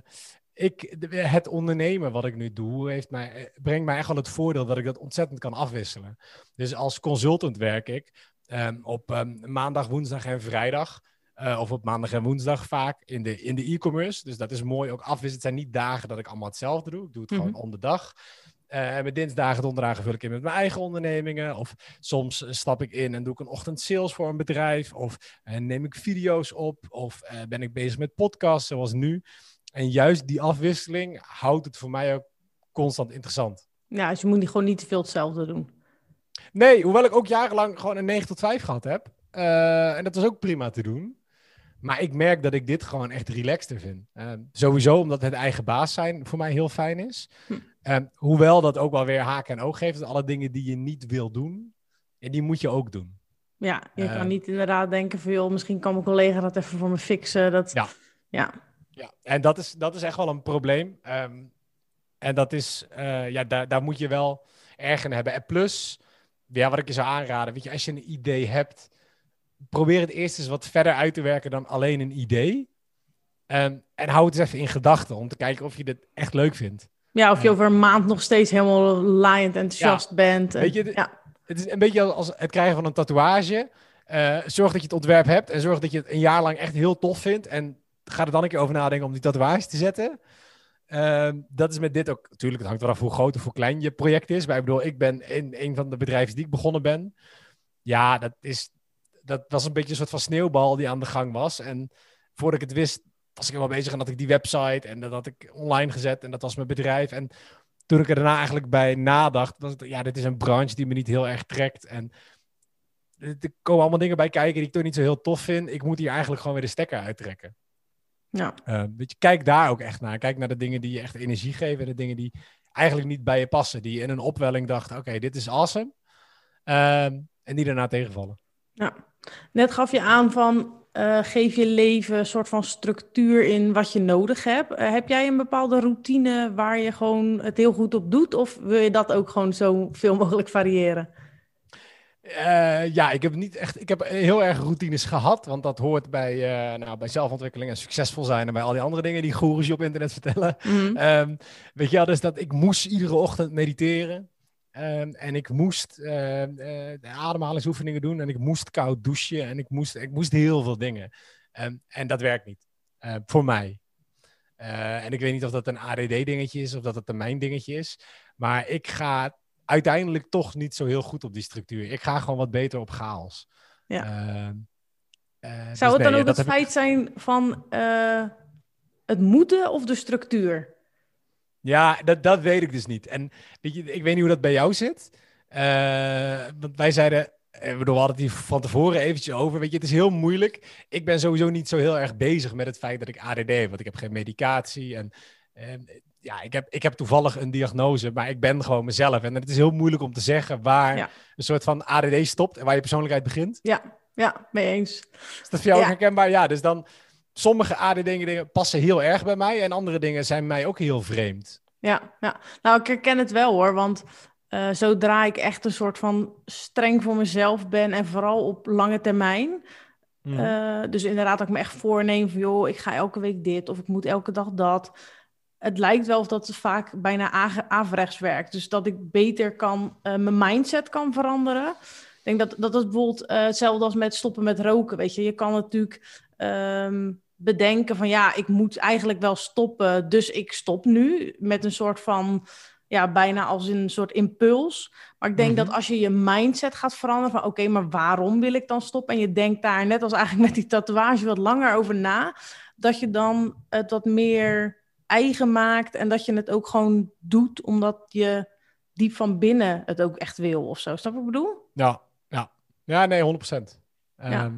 Ik, het ondernemen wat ik nu doe, heeft mij, brengt mij echt wel het voordeel dat ik dat ontzettend kan afwisselen. Dus als consultant werk ik um, op um, maandag, woensdag en vrijdag. Uh, of op maandag en woensdag vaak in de, in de e-commerce. Dus dat is mooi ook afwisselen. Het zijn niet dagen dat ik allemaal hetzelfde doe. Ik doe het mm-hmm. gewoon om de dag. Uh, en met dinsdagen, donderdagen vul ik in met mijn eigen ondernemingen. Of soms stap ik in en doe ik een ochtend sales voor een bedrijf. Of uh, neem ik video's op. Of uh, ben ik bezig met podcasts zoals nu. En juist die afwisseling houdt het voor mij ook constant interessant. Ja, dus je moet gewoon niet te veel hetzelfde doen. Nee, hoewel ik ook jarenlang gewoon een negen tot vijf gehad heb. Uh, en dat was ook prima te doen. Maar ik merk dat ik dit gewoon echt relaxter vind. Uh, sowieso omdat het eigen baas zijn voor mij heel fijn is. Hm. Uh, hoewel dat ook wel weer haken en oog geeft. Dus alle dingen die je niet wil doen, ja, die moet je ook doen. Ja, je uh, kan niet inderdaad denken van, joh, misschien kan mijn collega dat even voor me fixen. Dat... Ja. Ja. Ja, en dat is, dat is echt wel een probleem. Um, en dat is, uh, ja, daar, daar moet je wel erg in hebben. En plus, ja, wat ik je zou aanraden, weet je, als je een idee hebt, probeer het eerst eens wat verder uit te werken dan alleen een idee. Um, en hou het eens even in gedachten om te kijken of je dit echt leuk vindt. Ja, of je uh, over een maand nog steeds helemaal laaiend enthousiast ja, bent. En, weet je, ja. Het is een beetje als, als het krijgen van een tatoeage. Uh, zorg dat je het ontwerp hebt en zorg dat je het een jaar lang echt heel tof vindt en ga er dan een keer over nadenken om die tatoeage te zetten. Uh, dat is met dit ook... Natuurlijk, het hangt eraf hoe groot of hoe klein je project is. Maar ik bedoel, ik ben in een van de bedrijven die ik begonnen ben. Ja, dat is... Dat was een beetje een soort van sneeuwbal die aan de gang was. En voordat ik het wist, was ik helemaal bezig en had ik die website en dat had ik online gezet en dat was mijn bedrijf. En toen ik er daarna eigenlijk bij nadacht, was het, ja, dit is een branche die me niet heel erg trekt. En er komen allemaal dingen bij kijken die ik toch niet zo heel tof vind. Ik moet hier eigenlijk gewoon weer de stekker uittrekken. Ja. Uh, weet je, kijk daar ook echt naar. Kijk naar de dingen die je echt energie geven. De dingen die eigenlijk niet bij je passen. Die in een opwelling dachten, oké, okay, dit is awesome. Uh, en die daarna tegenvallen. Ja. Net gaf je aan van, Uh, geef je leven een soort van structuur in wat je nodig hebt. Uh, heb jij een bepaalde routine waar je gewoon het heel goed op doet? Of wil je dat ook gewoon zo veel mogelijk variëren? Uh, ja, ik heb niet echt. Ik heb heel erg routines gehad. Want dat hoort bij, uh, nou, bij zelfontwikkeling en succesvol zijn. En bij al die andere dingen die goeroes je op internet vertellen. Mm-hmm. um, weet je wel, dus dat ik moest iedere ochtend mediteren. Um, en ik moest uh, uh, ademhalingsoefeningen doen en ik moest koud douchen en ik moest, ik moest heel veel dingen. Um, en dat werkt niet, uh, voor mij. Uh, en ik weet niet of dat een A D D-dingetje is of dat het een mijn dingetje is. Maar ik ga uiteindelijk toch niet zo heel goed op die structuur. Ik ga gewoon wat beter op chaos. Ja. Uh, uh, Zou dus het dan nee, ook het feit ik... zijn van uh, het moeten of de structuur? Ja, dat, dat weet ik dus niet. En weet je, ik weet niet hoe dat bij jou zit. Uh, want wij zeiden, we hadden het hier van tevoren eventjes over. Weet je, het is heel moeilijk. Ik ben sowieso niet zo heel erg bezig met het feit dat ik A D D heb. Want ik heb geen medicatie. En uh, ja, ik heb, ik heb toevallig een diagnose, maar ik ben gewoon mezelf. En het is heel moeilijk om te zeggen waar ja. een soort van A D D stopt en waar je persoonlijkheid begint. Ja, ja, mee eens. Is dat voor jou ja. herkenbaar? Ja, dus dan... Sommige A D D-dingen passen heel erg bij mij en andere dingen zijn mij ook heel vreemd. Ja, ja. Nou, ik herken het wel hoor, want uh, zodra ik echt een soort van streng voor mezelf ben en vooral op lange termijn. Mm. Uh, dus inderdaad dat ik me echt voorneem van joh, ik ga elke week dit of ik moet elke dag dat. Het lijkt wel of dat het vaak bijna a- averechts werkt. Dus dat ik beter kan, uh, mijn mindset kan veranderen. Ik denk dat dat is bijvoorbeeld uh, hetzelfde als met stoppen met roken, weet je. Je kan natuurlijk... Um, bedenken van ja, ik moet eigenlijk wel stoppen, dus ik stop nu met een soort van, ja, bijna als een soort impuls. Maar ik denk mm-hmm. dat als je je mindset gaat veranderen van oké, okay, maar waarom wil ik dan stoppen? En je denkt daar net als eigenlijk met die tatoeage wat langer over na, dat je dan het wat meer eigen maakt en dat je het ook gewoon doet omdat je diep van binnen het ook echt wil of zo. Snap je wat ik bedoel? Ja, ja. Ja, nee, honderd procent. Um... Ja.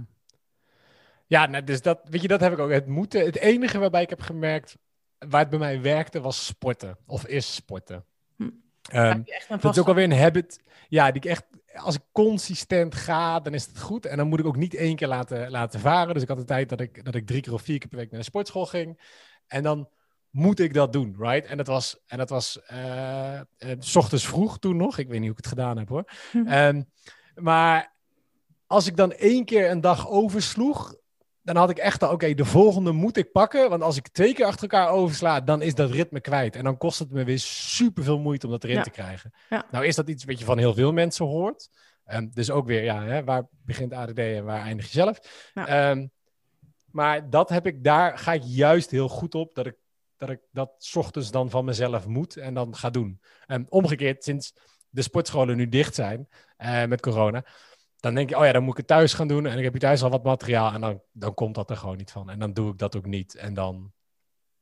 Ja, nou, dus dat, weet je, dat heb ik ook. Het moeten, het enige waarbij ik heb gemerkt, waar het bij mij werkte, was sporten. Of is sporten. Hm. Um, ja, echt dat is ook alweer een habit. Ja, die ik echt, als ik consistent ga, dan is het goed. En dan moet ik ook niet één keer laten, laten varen. Dus ik had de tijd dat ik, dat ik drie keer of vier keer per week naar de sportschool ging. En dan moet ik dat doen, right? En dat was, en dat was uh, uh, 's ochtends vroeg toen nog. Ik weet niet hoe ik het gedaan heb, hoor. Hm. Um, maar als ik dan één keer een dag oversloeg... Dan had ik echt al, oké, okay, de volgende moet ik pakken. Want als ik twee keer achter elkaar oversla, dan is dat ritme kwijt. En dan kost het me weer superveel moeite om dat erin ja. te krijgen. Ja. Nou is dat iets wat je van heel veel mensen hoort. Um, dus ook weer, ja, hè, waar begint A D D en waar eindig je zelf? Ja. Um, maar dat heb ik, daar ga ik juist heel goed op. Dat ik dat, ik dat 's ochtends dan van mezelf moet en dan ga doen. Um, omgekeerd, sinds de sportscholen nu dicht zijn uh, met corona... Dan denk je, oh ja, dan moet ik het thuis gaan doen. En ik heb hier thuis al wat materiaal. En dan, dan komt dat er gewoon niet van. En dan doe ik dat ook niet. En dan,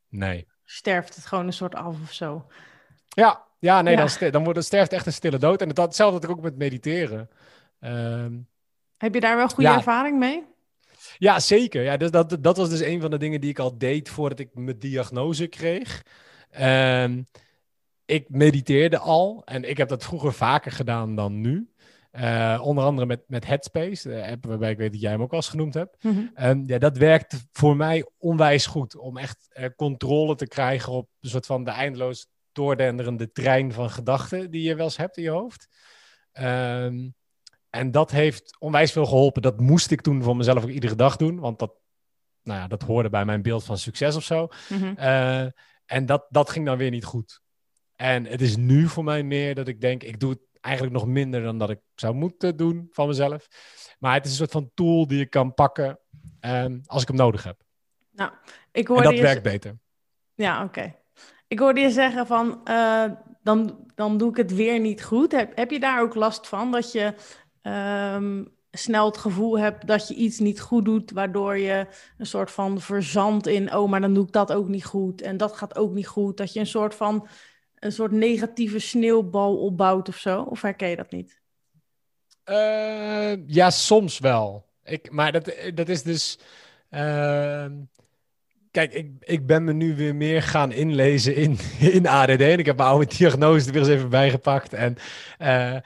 nee. Sterft het gewoon een soort af of zo. Ja, ja nee, ja. Dan, dan wordt het sterft echt een stille dood. En het, hetzelfde had ik ook met mediteren. Um, heb je daar wel goede ja. ervaring mee? Ja, zeker. Ja, dus dat, dat was dus een van de dingen die ik al deed voordat ik mijn diagnose kreeg. Um, ik mediteerde al. En ik heb dat vroeger vaker gedaan dan nu. Uh, onder andere met, met Headspace, de app waarbij ik weet dat jij hem ook al eens genoemd hebt. Mm-hmm. Um, ja, dat werkt voor mij onwijs goed om echt uh, controle te krijgen op een soort van de eindeloos doordenderende trein van gedachten die je wel eens hebt in je hoofd. Um, en dat heeft onwijs veel geholpen. Dat moest ik toen voor mezelf ook iedere dag doen, want dat, nou ja, dat hoorde bij mijn beeld van succes of zo. Mm-hmm. Uh, en dat, dat ging dan weer niet goed. En het is nu voor mij meer dat ik denk, ik doe het eigenlijk nog minder dan dat ik zou moeten doen van mezelf. Maar het is een soort van tool die ik kan pakken um, als ik hem nodig heb. Nou, ik hoorde en dat je werkt z- beter. Ja, oké. Okay. Ik hoorde je zeggen van, uh, dan, dan doe ik het weer niet goed. Heb, heb je daar ook last van dat je um, snel het gevoel hebt dat je iets niet goed doet, waardoor je een soort van verzandt in, oh, maar dan doe ik dat ook niet goed en dat gaat ook niet goed. Dat je een soort van... een soort negatieve sneeuwbal opbouwt of zo? Of herken je dat niet? Uh, ja, soms wel. Ik, maar dat, dat is dus... Uh, kijk, ik, ik ben me nu weer meer gaan inlezen in, in A D D. En ik heb mijn oude diagnose er weer eens even bijgepakt. En uh,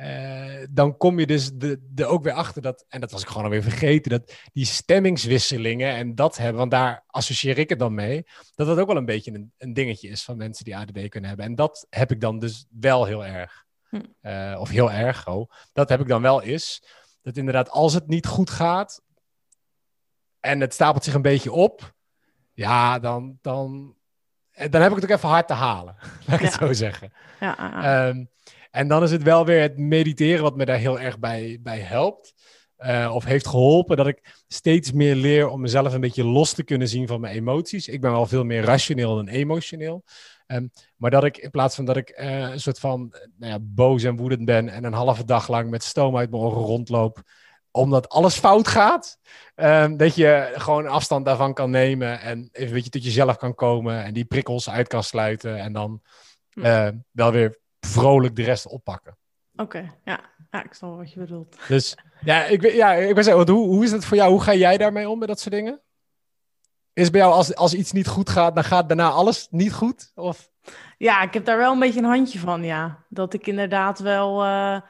Uh, dan kom je dus de, de ook weer achter dat, en dat was ik gewoon alweer vergeten, dat die stemmingswisselingen en dat hebben, want daar associeer ik het dan mee, dat dat ook wel een beetje een, een dingetje is van mensen die A D D kunnen hebben. En dat heb ik dan dus wel heel erg. Hm. Uh, of heel erg, oh. Dat heb ik dan wel is, dat inderdaad als het niet goed gaat en het stapelt zich een beetje op, ja, dan, dan, dan heb ik het ook even hard te halen. Laat ik ja. het zo zeggen. Ja, ja, ja. Um, En dan is het wel weer het mediteren wat me daar heel erg bij, bij helpt. Uh, of heeft geholpen dat ik steeds meer leer om mezelf een beetje los te kunnen zien van mijn emoties. Ik ben wel veel meer rationeel dan emotioneel. Um, maar dat ik in plaats van dat ik uh, een soort van nou ja, boos en woedend ben en een halve dag lang met stoom uit mijn oren rondloop, omdat alles fout gaat. Um, dat je gewoon afstand daarvan kan nemen en even een beetje tot jezelf kan komen en die prikkels uit kan sluiten en dan uh, wel weer vrolijk de rest oppakken. Oké, okay, ja. ja. Ik snap wat je bedoelt. Dus ja, ik, ja, ik ben zeggen, hoe, hoe is dat voor jou? Hoe ga jij daarmee om met dat soort dingen? Is bij jou als, als iets niet goed gaat, dan gaat daarna alles niet goed? Of? Ja, ik heb daar wel een beetje een handje van, ja. Dat ik inderdaad wel... Uh,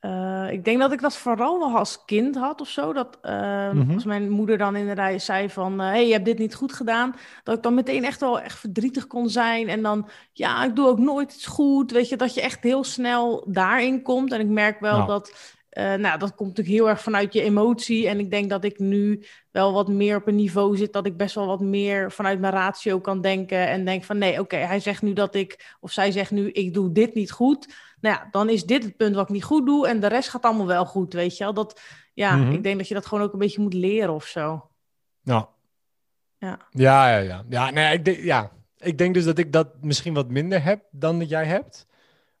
uh, ik denk dat ik dat vooral nog als kind had of zo. Dat uh, mm-hmm. als mijn moeder dan inderdaad zei van... Uh, hey, je hebt dit niet goed gedaan. Dat ik dan meteen echt wel echt verdrietig kon zijn. En dan, ja, ik doe ook nooit iets goed. Weet je, dat je echt heel snel daarin komt. En ik merk wel nou. dat... Uh, nou, dat komt natuurlijk heel erg vanuit je emotie. En ik denk dat ik nu wel wat meer op een niveau zit dat ik best wel wat meer vanuit mijn ratio kan denken. En denk van nee, oké, okay, hij zegt nu dat ik... Of zij zegt nu, ik doe dit niet goed. Nou ja, dan is dit het punt wat ik niet goed doe. En de rest gaat allemaal wel goed, weet je wel. Dat, ja, mm-hmm. ik denk dat je dat gewoon ook een beetje moet leren of zo. Ja. Ja, ja, ja. ja. ja, nee, ik denk, ja. Ik denk dus dat ik dat misschien wat minder heb dan dat jij hebt.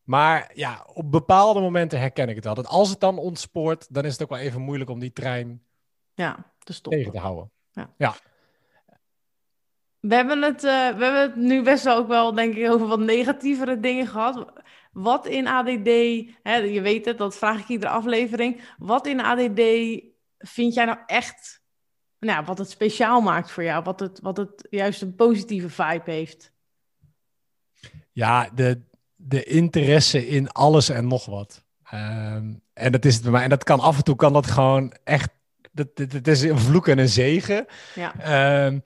Maar ja, op bepaalde momenten herken ik het wel. Dat als het dan ontspoort, dan is het ook wel even moeilijk om die trein ja, te stoppen. tegen te houden. Ja. ja. We hebben het, uh, we hebben het nu best wel ook wel, denk ik, over wat negatievere dingen gehad. Wat in A D D, hè, je weet het, dat vraag ik iedere aflevering. Wat in A D D vind jij nou echt, nou, wat het speciaal maakt voor jou? Wat het, wat het juist een positieve vibe heeft? Ja, de... De interesse in alles en nog wat. Um, en dat is het bij mij. En dat kan af en toe kan dat gewoon echt... Het is een vloek en een zegen. Ja. Um,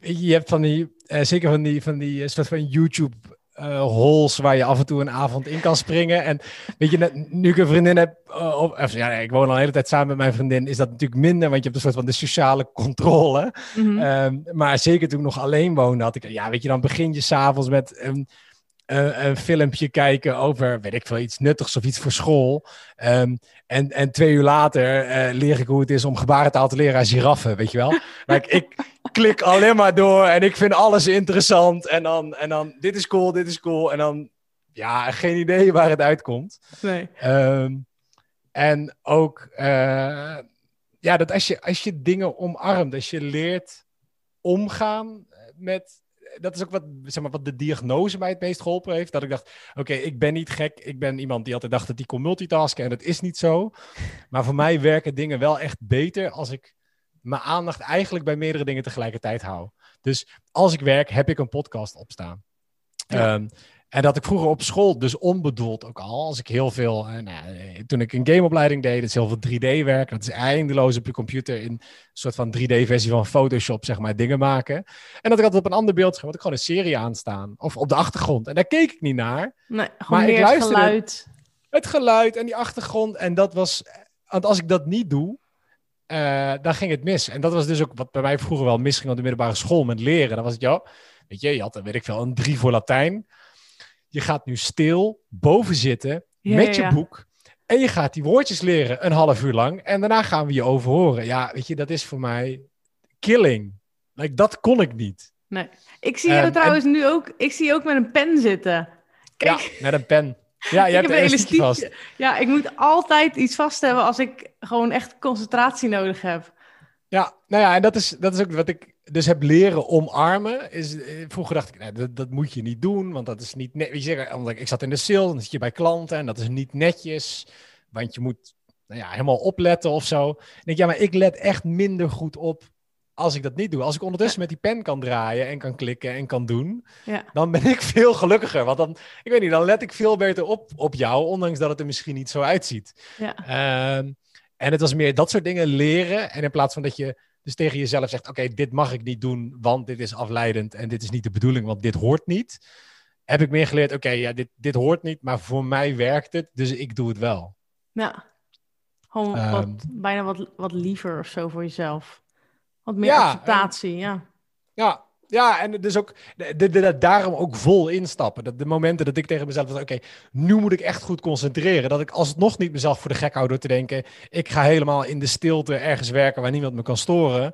je hebt van die... Uh, zeker van die, van die soort van YouTube... Uh, holes waar je af en toe een avond in kan springen. En weet je, nu ik een vriendin heb... Uh, of, of, ja, nee, ik woon al de hele tijd samen met mijn vriendin... is dat natuurlijk minder, want je hebt een soort van de sociale controle. Mm-hmm. Um, maar zeker toen ik nog alleen woonde, had ik... Ja, weet je, dan begin je s'avonds met... Um, Uh, een filmpje kijken over, weet ik veel, iets nuttigs of iets voor school. Um, en, en twee uur later uh, leer ik hoe het is om gebarentaal te leren aan giraffen, weet je wel. like, ik klik alleen maar door en ik vind alles interessant. En dan, en dan dit is cool, dit is cool. En dan, ja, geen idee waar het uitkomt. Nee. Um, en ook, uh, ja, dat als je, als je dingen omarmt, als je leert omgaan met... Dat is ook wat, zeg maar, wat de diagnose mij het meest geholpen heeft. Dat ik dacht, oké, okay, ik ben niet gek. Ik ben iemand die altijd dacht dat die kon multitasken. En dat is niet zo. Maar voor mij werken dingen wel echt beter als ik mijn aandacht eigenlijk bij meerdere dingen tegelijkertijd hou. Dus als ik werk, heb ik een podcast opstaan. Ja. Um, en dat ik vroeger op school, dus onbedoeld ook al, als ik heel veel... Uh, nou, toen ik een gameopleiding deed, dat is heel veel drie D-werk. Dat is eindeloos op je computer in een soort van drie D-versie van Photoshop, zeg maar, dingen maken. En dat ik altijd op een ander beeldscherm, want ik gewoon een serie aanstaan. Of op de achtergrond. En daar keek ik niet naar. Nee, maar ik luisterde het geluid. Het geluid en die achtergrond. En dat was... Want als ik dat niet doe, uh, dan ging het mis. En dat was dus ook wat bij mij vroeger wel misging op de middelbare school met leren. Dan was het, joh, weet je, je had, weet ik veel, een drie voor Latijn. Je gaat nu stil boven zitten ja, met je ja. boek. En je gaat die woordjes leren een half uur lang. En daarna gaan we je overhoren. Ja, weet je, dat is voor mij killing. Like, dat kon ik niet. Nee. Ik zie je um, trouwens en... nu ook... Ik zie je ook met een pen zitten. Kijk. Ja, met een pen. Ja, je hebt een elastiekje vast. Ja, ik moet altijd iets vast hebben als ik gewoon echt concentratie nodig heb. Ja, nou ja, en dat is, dat is ook wat ik... Dus heb leren omarmen. Is, vroeger dacht ik, nee, dat, dat moet je niet doen, want dat is niet net. Weet je, omdat ik, ik zat in de sales, dan zit je bij klanten en dat is niet netjes, want je moet nou ja, helemaal opletten of zo. En ik denk, ja, maar ik let echt minder goed op als ik dat niet doe, als ik ondertussen ja. met die pen kan draaien en kan klikken en kan doen, ja. dan ben ik veel gelukkiger. Want dan, ik weet niet, dan let ik veel beter op, op jou, ondanks dat het er misschien niet zo uitziet. Ja. Um, en het was meer dat soort dingen leren. En in plaats van dat je dus tegen jezelf zegt, oké, okay, dit mag ik niet doen, want dit is afleidend en dit is niet de bedoeling, want dit hoort niet. Heb ik meer geleerd, oké, okay, ja, dit, dit hoort niet, maar voor mij werkt het, dus ik doe het wel. Ja, gewoon wat, um, bijna wat, wat liever of zo voor jezelf. Wat meer ja, acceptatie, en, ja. ja. Ja, en dus ook de, de, de, daarom ook vol instappen. De, de momenten dat ik tegen mezelf was, oké, okay, nu moet ik echt goed concentreren. Dat ik alsnog niet mezelf voor de gek hou door te denken, ik ga helemaal in de stilte ergens werken waar niemand me kan storen.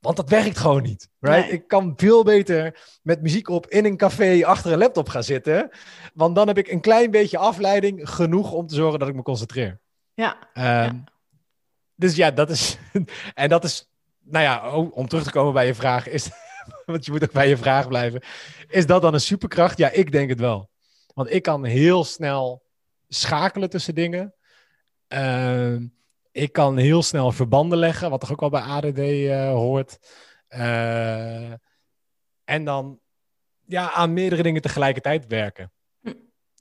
Want dat werkt gewoon niet, right? Nee. Ik kan veel beter met muziek op in een café achter een laptop gaan zitten. Want dan heb ik een klein beetje afleiding genoeg om te zorgen dat ik me concentreer. Ja. Um, ja. Dus ja, dat is... En dat is... Nou ja, oh, om terug te komen bij je vraag is... Want je moet ook bij je vraag blijven. Is dat dan een superkracht? Ja, ik denk het wel. Want ik kan heel snel schakelen tussen dingen. Uh, ik kan heel snel verbanden leggen, wat toch ook wel bij A D D uh, hoort. Uh, en dan ja, aan meerdere dingen tegelijkertijd werken. Hm.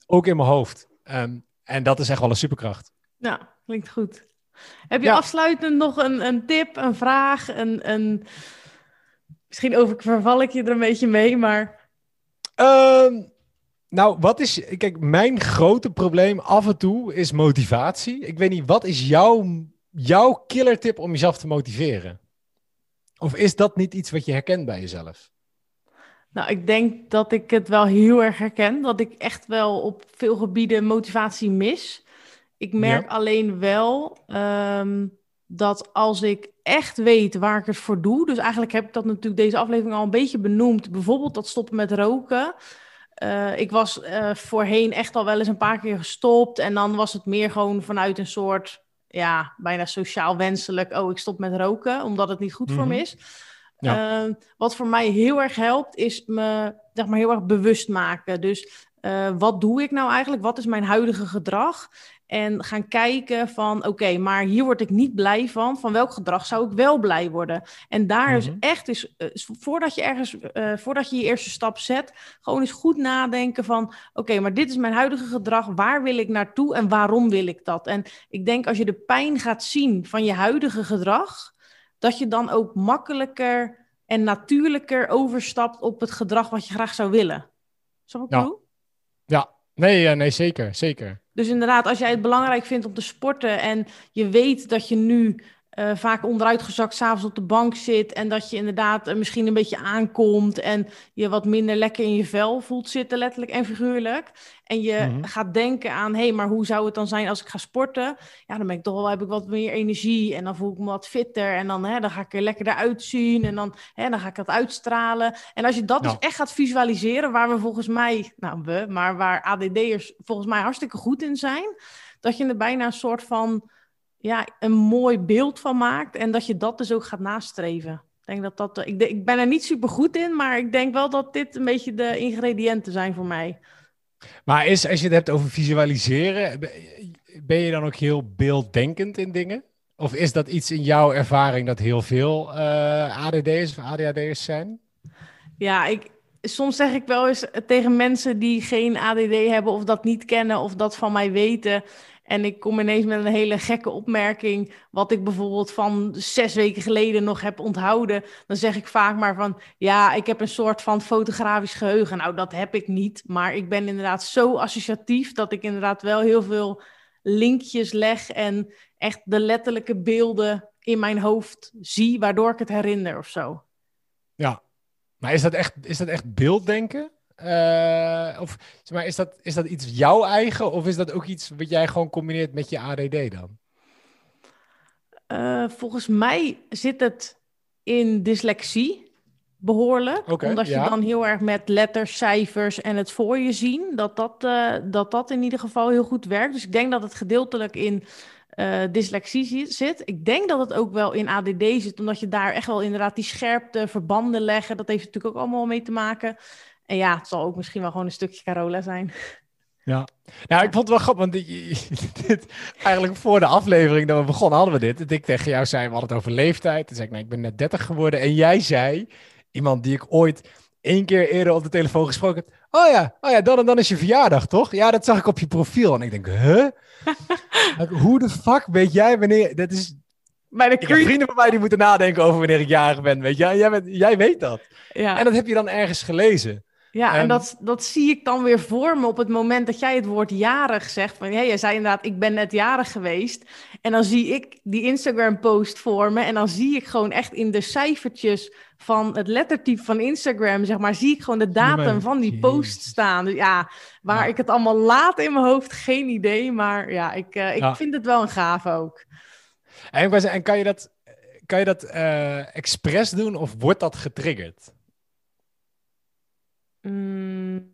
Ook in mijn hoofd. Um, en dat is echt wel een superkracht. Nou, klinkt goed. Heb je ja. afsluitend nog een, een tip, een vraag, een... een... Misschien over, verval ik je er een beetje mee, maar... Um, nou, wat is... Kijk, mijn grote probleem af en toe is motivatie. Ik weet niet, wat is jouw, jouw killer tip om jezelf te motiveren? Of is dat niet iets wat je herkent bij jezelf? Nou, ik denk dat ik het wel heel erg herken. Dat ik echt wel op veel gebieden motivatie mis. Ik merk ja. alleen wel... Um... dat als ik echt weet waar ik het voor doe... dus eigenlijk heb ik dat natuurlijk deze aflevering al een beetje benoemd... bijvoorbeeld dat stoppen met roken. Uh, ik was uh, voorheen echt al wel eens een paar keer gestopt... en dan was het meer gewoon vanuit een soort... ja, bijna sociaal wenselijk... oh, ik stop met roken, omdat het niet goed mm-hmm. voor me is. Ja. Uh, wat voor mij heel erg helpt, is me zeg maar, heel erg bewust maken. Dus uh, wat doe ik nou eigenlijk? Wat is mijn huidige gedrag? En gaan kijken van, oké, okay, maar hier word ik niet blij van. Van welk gedrag zou ik wel blij worden? En daar mm-hmm. is echt, is, is, voordat je ergens, uh, voordat je je eerste stap zet... gewoon eens goed nadenken van, oké, okay, maar dit is mijn huidige gedrag. Waar wil ik naartoe en waarom wil ik dat? En ik denk als je de pijn gaat zien van je huidige gedrag... dat je dan ook makkelijker en natuurlijker overstapt op het gedrag wat je graag zou willen. Snap ik nou? Ja, nee, nee, zeker, zeker. Dus inderdaad, als jij het belangrijk vindt om te sporten... en je weet dat je nu uh, vaak onderuitgezakt 's avonds op de bank zit... en dat je inderdaad uh, misschien een beetje aankomt... en je wat minder lekker in je vel voelt zitten, letterlijk en figuurlijk... en je mm-hmm. gaat denken aan... hé, hey, maar hoe zou het dan zijn als ik ga sporten? Ja, dan ben ik toch wel, heb ik wat meer energie... en dan voel ik me wat fitter... en dan, hè, dan ga ik er lekker eruit zien... en dan, hè, dan ga ik dat uitstralen. En als je dat nou. dus echt gaat visualiseren... waar we volgens mij... nou, we, maar waar A D D'ers volgens mij hartstikke goed in zijn... dat je er bijna een soort van... ja, een mooi beeld van maakt... en dat je dat dus ook gaat nastreven. Ik denk dat dat... Ik, ik ben er niet super goed in... maar ik denk wel dat dit een beetje de ingrediënten zijn voor mij... Maar is, als je het hebt over visualiseren, ben je dan ook heel beelddenkend in dingen? Of is dat iets in jouw ervaring dat heel veel uh, A D D'ers of A D H D'ers zijn? Ja, ik, soms zeg ik wel eens tegen mensen die geen A D D hebben of dat niet kennen of dat van mij weten... En ik kom ineens met een hele gekke opmerking... wat ik bijvoorbeeld van zes weken geleden nog heb onthouden. Dan zeg ik vaak maar van... ja, ik heb een soort van fotografisch geheugen. Nou, dat heb ik niet. Maar ik ben inderdaad zo associatief... dat ik inderdaad wel heel veel linkjes leg... en echt de letterlijke beelden in mijn hoofd zie... waardoor ik het herinner of zo. Ja, maar is dat echt, is dat echt beelddenken? Uh, of zeg maar, is dat, is dat iets jouw eigen of is dat ook iets wat jij gewoon combineert met je A D D dan? Uh, volgens mij zit het in dyslexie behoorlijk, okay, omdat ja. je dan heel erg met letters, cijfers en het voor je zien, dat dat, uh, dat dat in ieder geval heel goed werkt. Dus ik denk dat het gedeeltelijk in uh, dyslexie zit. Ik denk dat het ook wel in A D D zit, omdat je daar echt wel inderdaad die scherpte, verbanden leggen, dat heeft natuurlijk ook allemaal mee te maken. En ja, het zal ook misschien wel gewoon een stukje Carola zijn. Ja, nou, ik vond het wel grappig, want dit, dit, eigenlijk voor de aflevering dat we begonnen hadden we dit. Dat ik tegen jou zei, we hadden het over leeftijd. Toen zei ik, nou, ik ben net dertig geworden. En jij zei, iemand die ik ooit één keer eerder op de telefoon gesproken heb. Oh ja, oh ja, dan en dan is je verjaardag, toch? Ja, dat zag ik op je profiel. En ik denk, huh? Hoe de fuck weet jij wanneer... Dat is... Mijn vrienden van mij die moeten nadenken over wanneer ik jarig ben, weet je. Jij, bent, jij weet dat. Ja. En dat heb je dan ergens gelezen. Ja, en, en dat, dat zie ik dan weer voor me op het moment dat jij het woord jarig zegt. Van, ja, jij zei inderdaad, ik ben net jarig geweest. En dan zie ik die Instagram-post voor me. En dan zie ik gewoon echt in de cijfertjes van het lettertype van Instagram, zeg maar, zie ik gewoon de datum van die post staan. Dus ja, waar ja. ik het allemaal laat in mijn hoofd, geen idee. Maar ja, ik, uh, ik ja. vind het wel een gaaf ook. En, en kan je dat, kan je dat uh, expres doen of wordt dat getriggerd? Mm,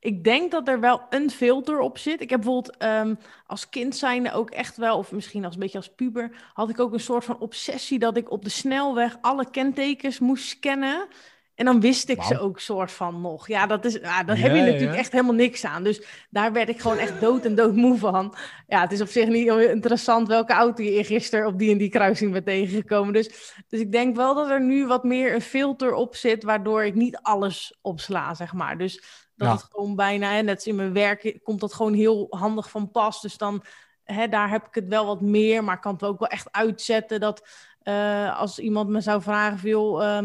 ik denk dat er wel een filter op zit. Ik heb bijvoorbeeld um, als kind zijnde ook echt wel, of misschien als een beetje als puber, had ik ook een soort van obsessie dat ik op de snelweg alle kentekens moest scannen. En dan wist ik wow. ze ook soort van nog. Ja, dat is, ah, daar ja, heb je natuurlijk ja. echt helemaal niks aan. Dus daar werd ik gewoon echt dood en doodmoe van. Ja, het is op zich niet interessant welke auto je gisteren op die en die kruising bent tegengekomen. Dus, dus ik denk wel dat er nu wat meer een filter op zit, waardoor ik niet alles opsla, zeg maar. Dus dat ja. het gewoon bijna, hè, net in mijn werk komt dat gewoon heel handig van pas. Dus dan, hè, daar heb ik het wel wat meer, maar kan het ook wel echt uitzetten dat uh, als iemand me zou vragen veel. Uh,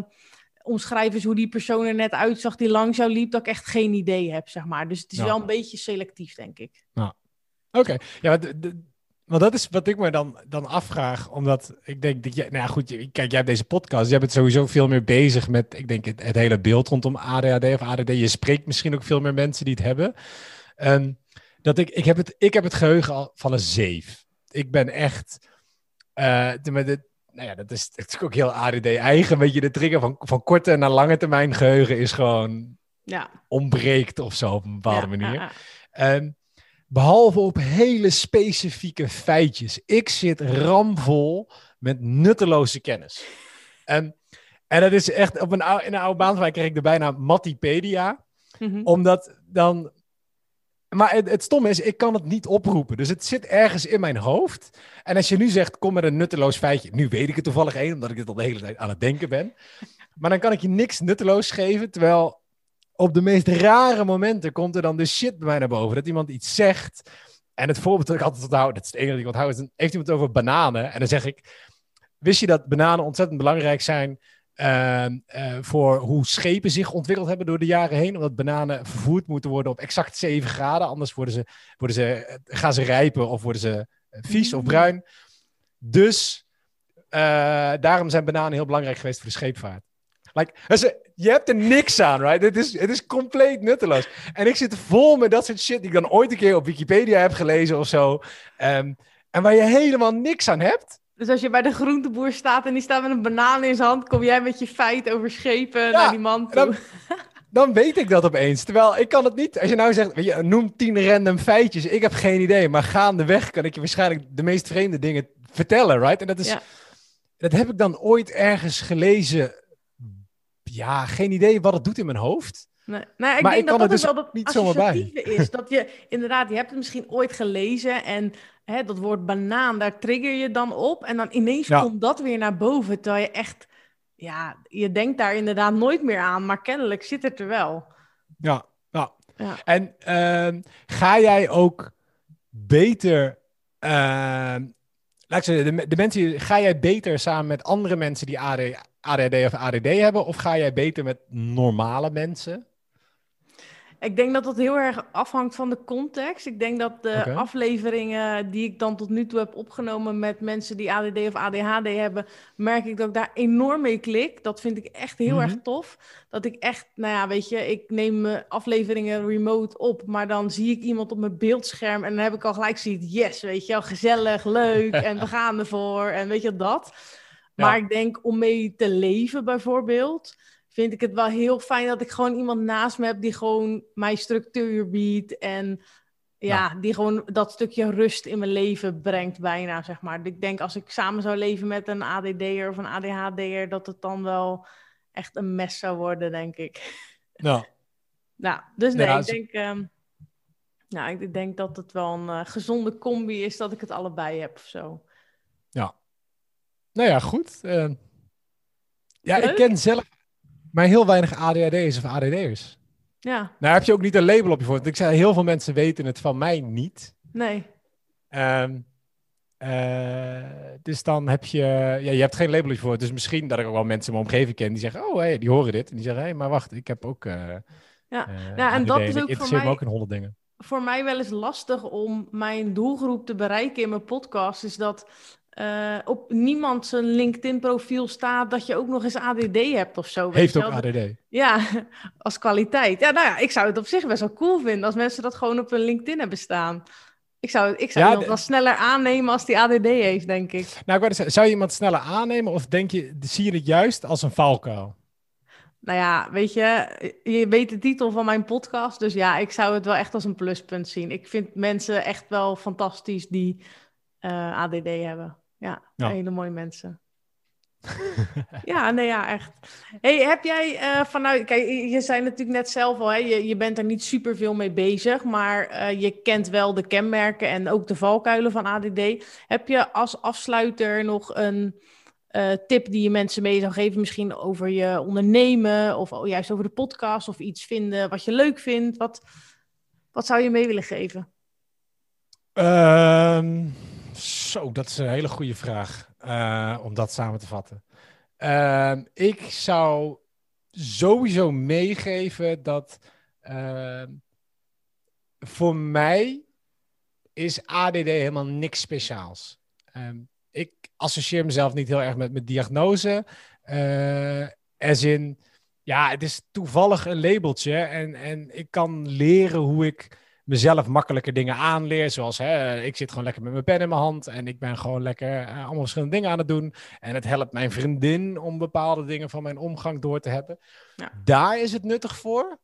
omschrijf eens hoe die persoon er net uitzag die langs jou liep, dat ik echt geen idee heb, zeg maar. Dus het is ja. wel een beetje selectief, denk ik. Ja. Oké. Okay. Ja, want dat is wat ik me dan, dan afvraag, omdat ik denk dat jij... Nou ja, goed, kijk, jij hebt deze podcast, jij bent sowieso veel meer bezig met, ik denk, het, het hele beeld rondom A D H D of A D D. Je spreekt misschien ook veel meer mensen die het hebben. Um, dat ik, ik, heb het, ik heb het geheugen al van een zeef. Ik ben echt... Uh, met het, Nou ja, dat is, dat is ook heel A D D-eigen. Weet je, de trigger van, van korte naar lange termijn geheugen is gewoon ja. ontbreekt of zo op een bepaalde ja, manier. Ja, ja. Um, behalve op hele specifieke feitjes. Ik zit ramvol met nutteloze kennis. Um, en dat is echt, op een oude, in een oude baan van mij kreeg ik de bijna Mattipedia. Mm-hmm. Omdat dan... Maar het, het stomme is, ik kan het niet oproepen. Dus het zit ergens in mijn hoofd. En als je nu zegt, kom met een nutteloos feitje. Nu weet ik het toevallig één, omdat ik dit al de hele tijd aan het denken ben. Maar dan kan ik je niks nutteloos geven. Terwijl op de meest rare momenten komt er dan dus shit bij mij naar boven. Dat iemand iets zegt. En het voorbeeld dat ik altijd onthoud, dat is het enige dat ik onthoud, is dan heeft iemand het over bananen. En dan zeg ik, wist je dat bananen ontzettend belangrijk zijn... Uh, uh, voor hoe schepen zich ontwikkeld hebben door de jaren heen. Omdat bananen vervoerd moeten worden op exact zeven graden. Anders worden ze, worden ze, gaan ze rijpen of worden ze vies of bruin. Dus uh, daarom zijn bananen heel belangrijk geweest voor de scheepvaart. Like, je hebt er niks aan, right? Het is, het is compleet nutteloos. En ik zit vol met dat soort shit die ik dan ooit een keer op Wikipedia heb gelezen of zo. Um, en waar je helemaal niks aan hebt. Dus als je bij de groenteboer staat en die staat met een banaan in zijn hand, kom jij met je feit over schepen ja, naar die man toe. Dan, dan weet ik dat opeens. Terwijl ik kan het niet. Als je nou zegt, weet je, noem tien random feitjes. Ik heb geen idee, maar gaandeweg kan ik je waarschijnlijk de meest vreemde dingen vertellen, right? En dat is, ja. dat heb ik dan ooit ergens gelezen. Ja, geen idee wat het doet in mijn hoofd. Nee. Nou, ik maar denk ik dat dat dus wel dat niet zomaar bij is. Dat je inderdaad, je hebt het misschien ooit gelezen en hè, dat woord banaan, daar trigger je dan op en dan ineens ja. komt dat weer naar boven, terwijl je echt, ja, je denkt daar inderdaad nooit meer aan, maar kennelijk zit het er wel. Ja, ja. ja. En uh, ga jij ook beter, uh, laat ik zeggen, de, de mensen, ga jij beter samen met andere mensen die A D, A D D of A D D hebben, of ga jij beter met normale mensen? Ik denk dat dat heel erg afhangt van de context. Ik denk dat de okay. afleveringen die ik dan tot nu toe heb opgenomen met mensen die A D D of A D H D hebben, merk ik dat ik daar enorm mee klik. Dat vind ik echt heel mm-hmm. erg tof. Dat ik echt, nou ja, weet je, ik neem mijn afleveringen remote op, maar dan zie ik iemand op mijn beeldscherm en dan heb ik al gelijk gezien, yes, weet je wel, gezellig, leuk en we gaan ervoor en weet je dat. Maar ja. ik denk om mee te leven bijvoorbeeld, vind ik het wel heel fijn dat ik gewoon iemand naast me heb die gewoon mij structuur biedt en ja, ja. die gewoon dat stukje rust in mijn leven brengt bijna, zeg maar. Ik denk als ik samen zou leven met een A D D'er of een A D H D'er, dat het dan wel echt een mes zou worden, denk ik. Nou, nou dus nee, ja, ik denk... Um, Nou, ik denk dat het wel een uh, gezonde combi is dat ik het allebei heb of zo. Ja. Nou ja, goed. Uh, ja, Leuk. Ik ken zelf maar heel weinig A D H D'ers of A D D'ers. Ja. Nou, heb je ook niet een label op je voorhoofd. Ik zei, heel veel mensen weten het van mij niet. Nee. Um, uh, dus dan heb je... Ja, je hebt geen label op je voorhoofd. Dus misschien dat ik ook wel mensen in mijn omgeving ken die zeggen... Oh, hey, die horen dit. En die zeggen, hé, hey, maar wacht, ik heb ook... Uh, ja. Uh, ja, en dat is ook voor mij... ook in honderd dingen. Voor mij wel eens lastig om mijn doelgroep te bereiken in mijn podcast... is dat uh, op niemand zijn LinkedIn-profiel staat... dat je ook nog eens A D D hebt of zo. Heeft ook A D D. Ja, als kwaliteit. Ja, nou ja, ik zou het op zich best wel cool vinden... als mensen dat gewoon op hun LinkedIn hebben staan. Ik zou, ik zou ja, iemand d- wel sneller aannemen als die A D D heeft, denk ik. Nou, ik wou zeggen, zou je iemand sneller aannemen... of denk je, zie je het juist als een valkuil? Nou ja, weet je, je weet de titel van mijn podcast, dus ja, ik zou het wel echt als een pluspunt zien. Ik vind mensen echt wel fantastisch die uh, A D D hebben. Ja, ja, hele mooie mensen. ja, nee, ja, echt. Hey, heb jij uh, vanuit, kijk, je zei natuurlijk net zelf al, hè, je, je bent er niet superveel mee bezig, maar uh, je kent wel de kenmerken en ook de valkuilen van A D D. Heb je als afsluiter nog een... Uh, tip die je mensen mee zou geven, misschien over je ondernemen of oh, juist over de podcast of iets vinden wat je leuk vindt. Wat, wat zou je mee willen geven? Um, zo, dat is een hele goede vraag uh, om dat samen te vatten. Uh, ik zou sowieso meegeven dat uh, voor mij is A D D helemaal niks speciaals. Um, Ik associeer mezelf niet heel erg met mijn diagnose. Uh, as in, ja, het is toevallig een labeltje. En, en ik kan leren hoe ik mezelf makkelijker dingen aanleer. Zoals, hè, ik zit gewoon lekker met mijn pen in mijn hand. En ik ben gewoon lekker uh, allemaal verschillende dingen aan het doen. En het helpt mijn vriendin om bepaalde dingen van mijn omgang door te hebben. Ja. Daar is het nuttig voor.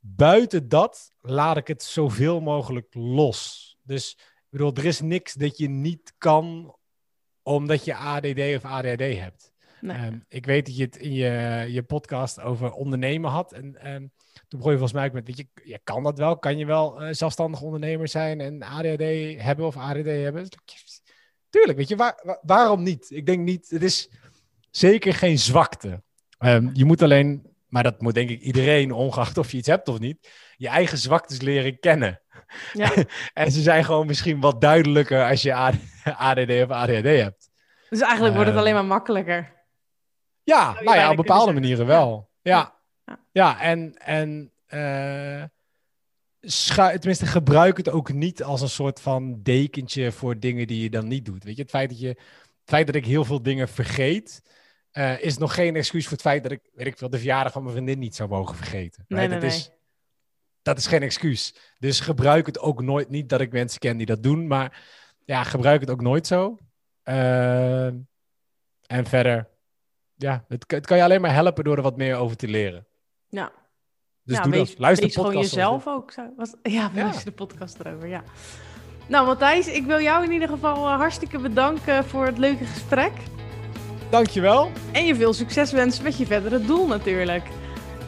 Buiten dat laat ik het zoveel mogelijk los. Dus... Ik bedoel, er is niks dat je niet kan omdat je A D D of A D H D hebt. Nee. Um, ik weet dat je het in je, je podcast over ondernemen had. En, en toen begon je volgens mij ook met, weet je, je kan dat wel. Kan je wel uh, zelfstandig ondernemer zijn en A D H D hebben of A D D hebben? Tuurlijk, weet je, waar, waar, waarom niet? Ik denk niet, het is zeker geen zwakte. Um, je moet alleen, maar dat moet denk ik iedereen, ongeacht of je iets hebt of niet, je eigen zwaktes leren kennen. Ja. En ze zijn gewoon misschien wat duidelijker als je A D D of A D H D hebt. Dus eigenlijk wordt het uh, alleen maar makkelijker. Ja, nou ja, op bepaalde manieren wel. Ja, ja. ja en, en uh, schu- tenminste gebruik het ook niet als een soort van dekentje voor dingen die je dan niet doet. Weet je, het feit dat, je, het feit dat ik heel veel dingen vergeet... Uh, is nog geen excuus voor het feit dat ik, weet ik veel, de verjaardag van mijn vriendin niet zou mogen vergeten. Nee, right? nee, dat nee. Is, Dat is geen excuus. Dus gebruik het ook nooit. Niet dat ik mensen ken die dat doen. Maar ja, gebruik het ook nooit zo. Uh, en verder. Ja, het, het kan je alleen maar helpen door er wat meer over te leren. Ja. Dus ja, doe wees, dat. Luister de podcast gewoon jezelf over. Ook. Zo, was, ja, ja, luister de podcast erover. Ja. Nou, Matthijs, ik wil jou in ieder geval uh, hartstikke bedanken voor het leuke gesprek. Dankjewel. En je veel succes wensen met je verdere doel natuurlijk.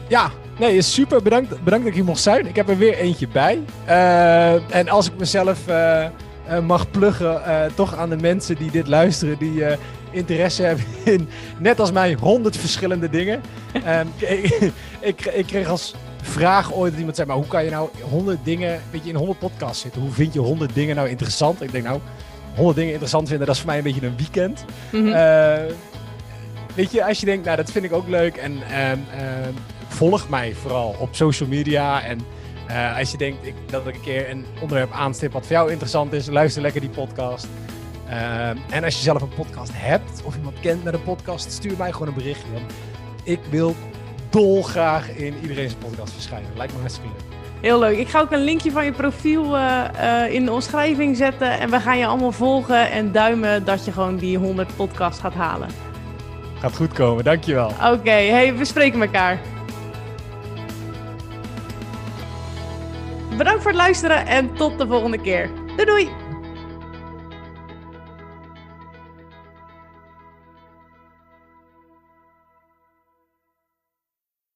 Ja, nee, super. Bedankt, bedankt dat ik hier mocht zijn. Ik heb er weer eentje bij. Uh, en als ik mezelf uh, uh, mag pluggen, uh, toch aan de mensen die dit luisteren, die uh, interesse hebben in, net als mij, honderd verschillende dingen. Um, ik, ik, ik kreeg als vraag ooit dat iemand zei, maar hoe kan je nou honderd dingen, weet je, in honderd podcasts zitten? Hoe vind je honderd dingen nou interessant? Ik denk, nou, honderd dingen interessant vinden, dat is voor mij een beetje een weekend. Mm-hmm. Uh, weet je, als je denkt, nou, dat vind ik ook leuk en... Um, um, volg mij vooral op social media. En uh, als je denkt ik, dat ik een keer een onderwerp aanstip wat voor jou interessant is, luister lekker die podcast. Uh, en als je zelf een podcast hebt of iemand kent met een podcast, stuur mij gewoon een berichtje. Want ik wil dolgraag in iedereen's podcast verschijnen. Lijkt me hartstikke leuk. Heel leuk. Ik ga ook een linkje van je profiel uh, uh, in de omschrijving zetten. En we gaan je allemaal volgen en duimen dat je gewoon die honderd podcast gaat halen. Gaat goed komen, dankjewel. Oké, okay, hey, we spreken elkaar. Bedankt voor het luisteren en tot de volgende keer. Doei doei!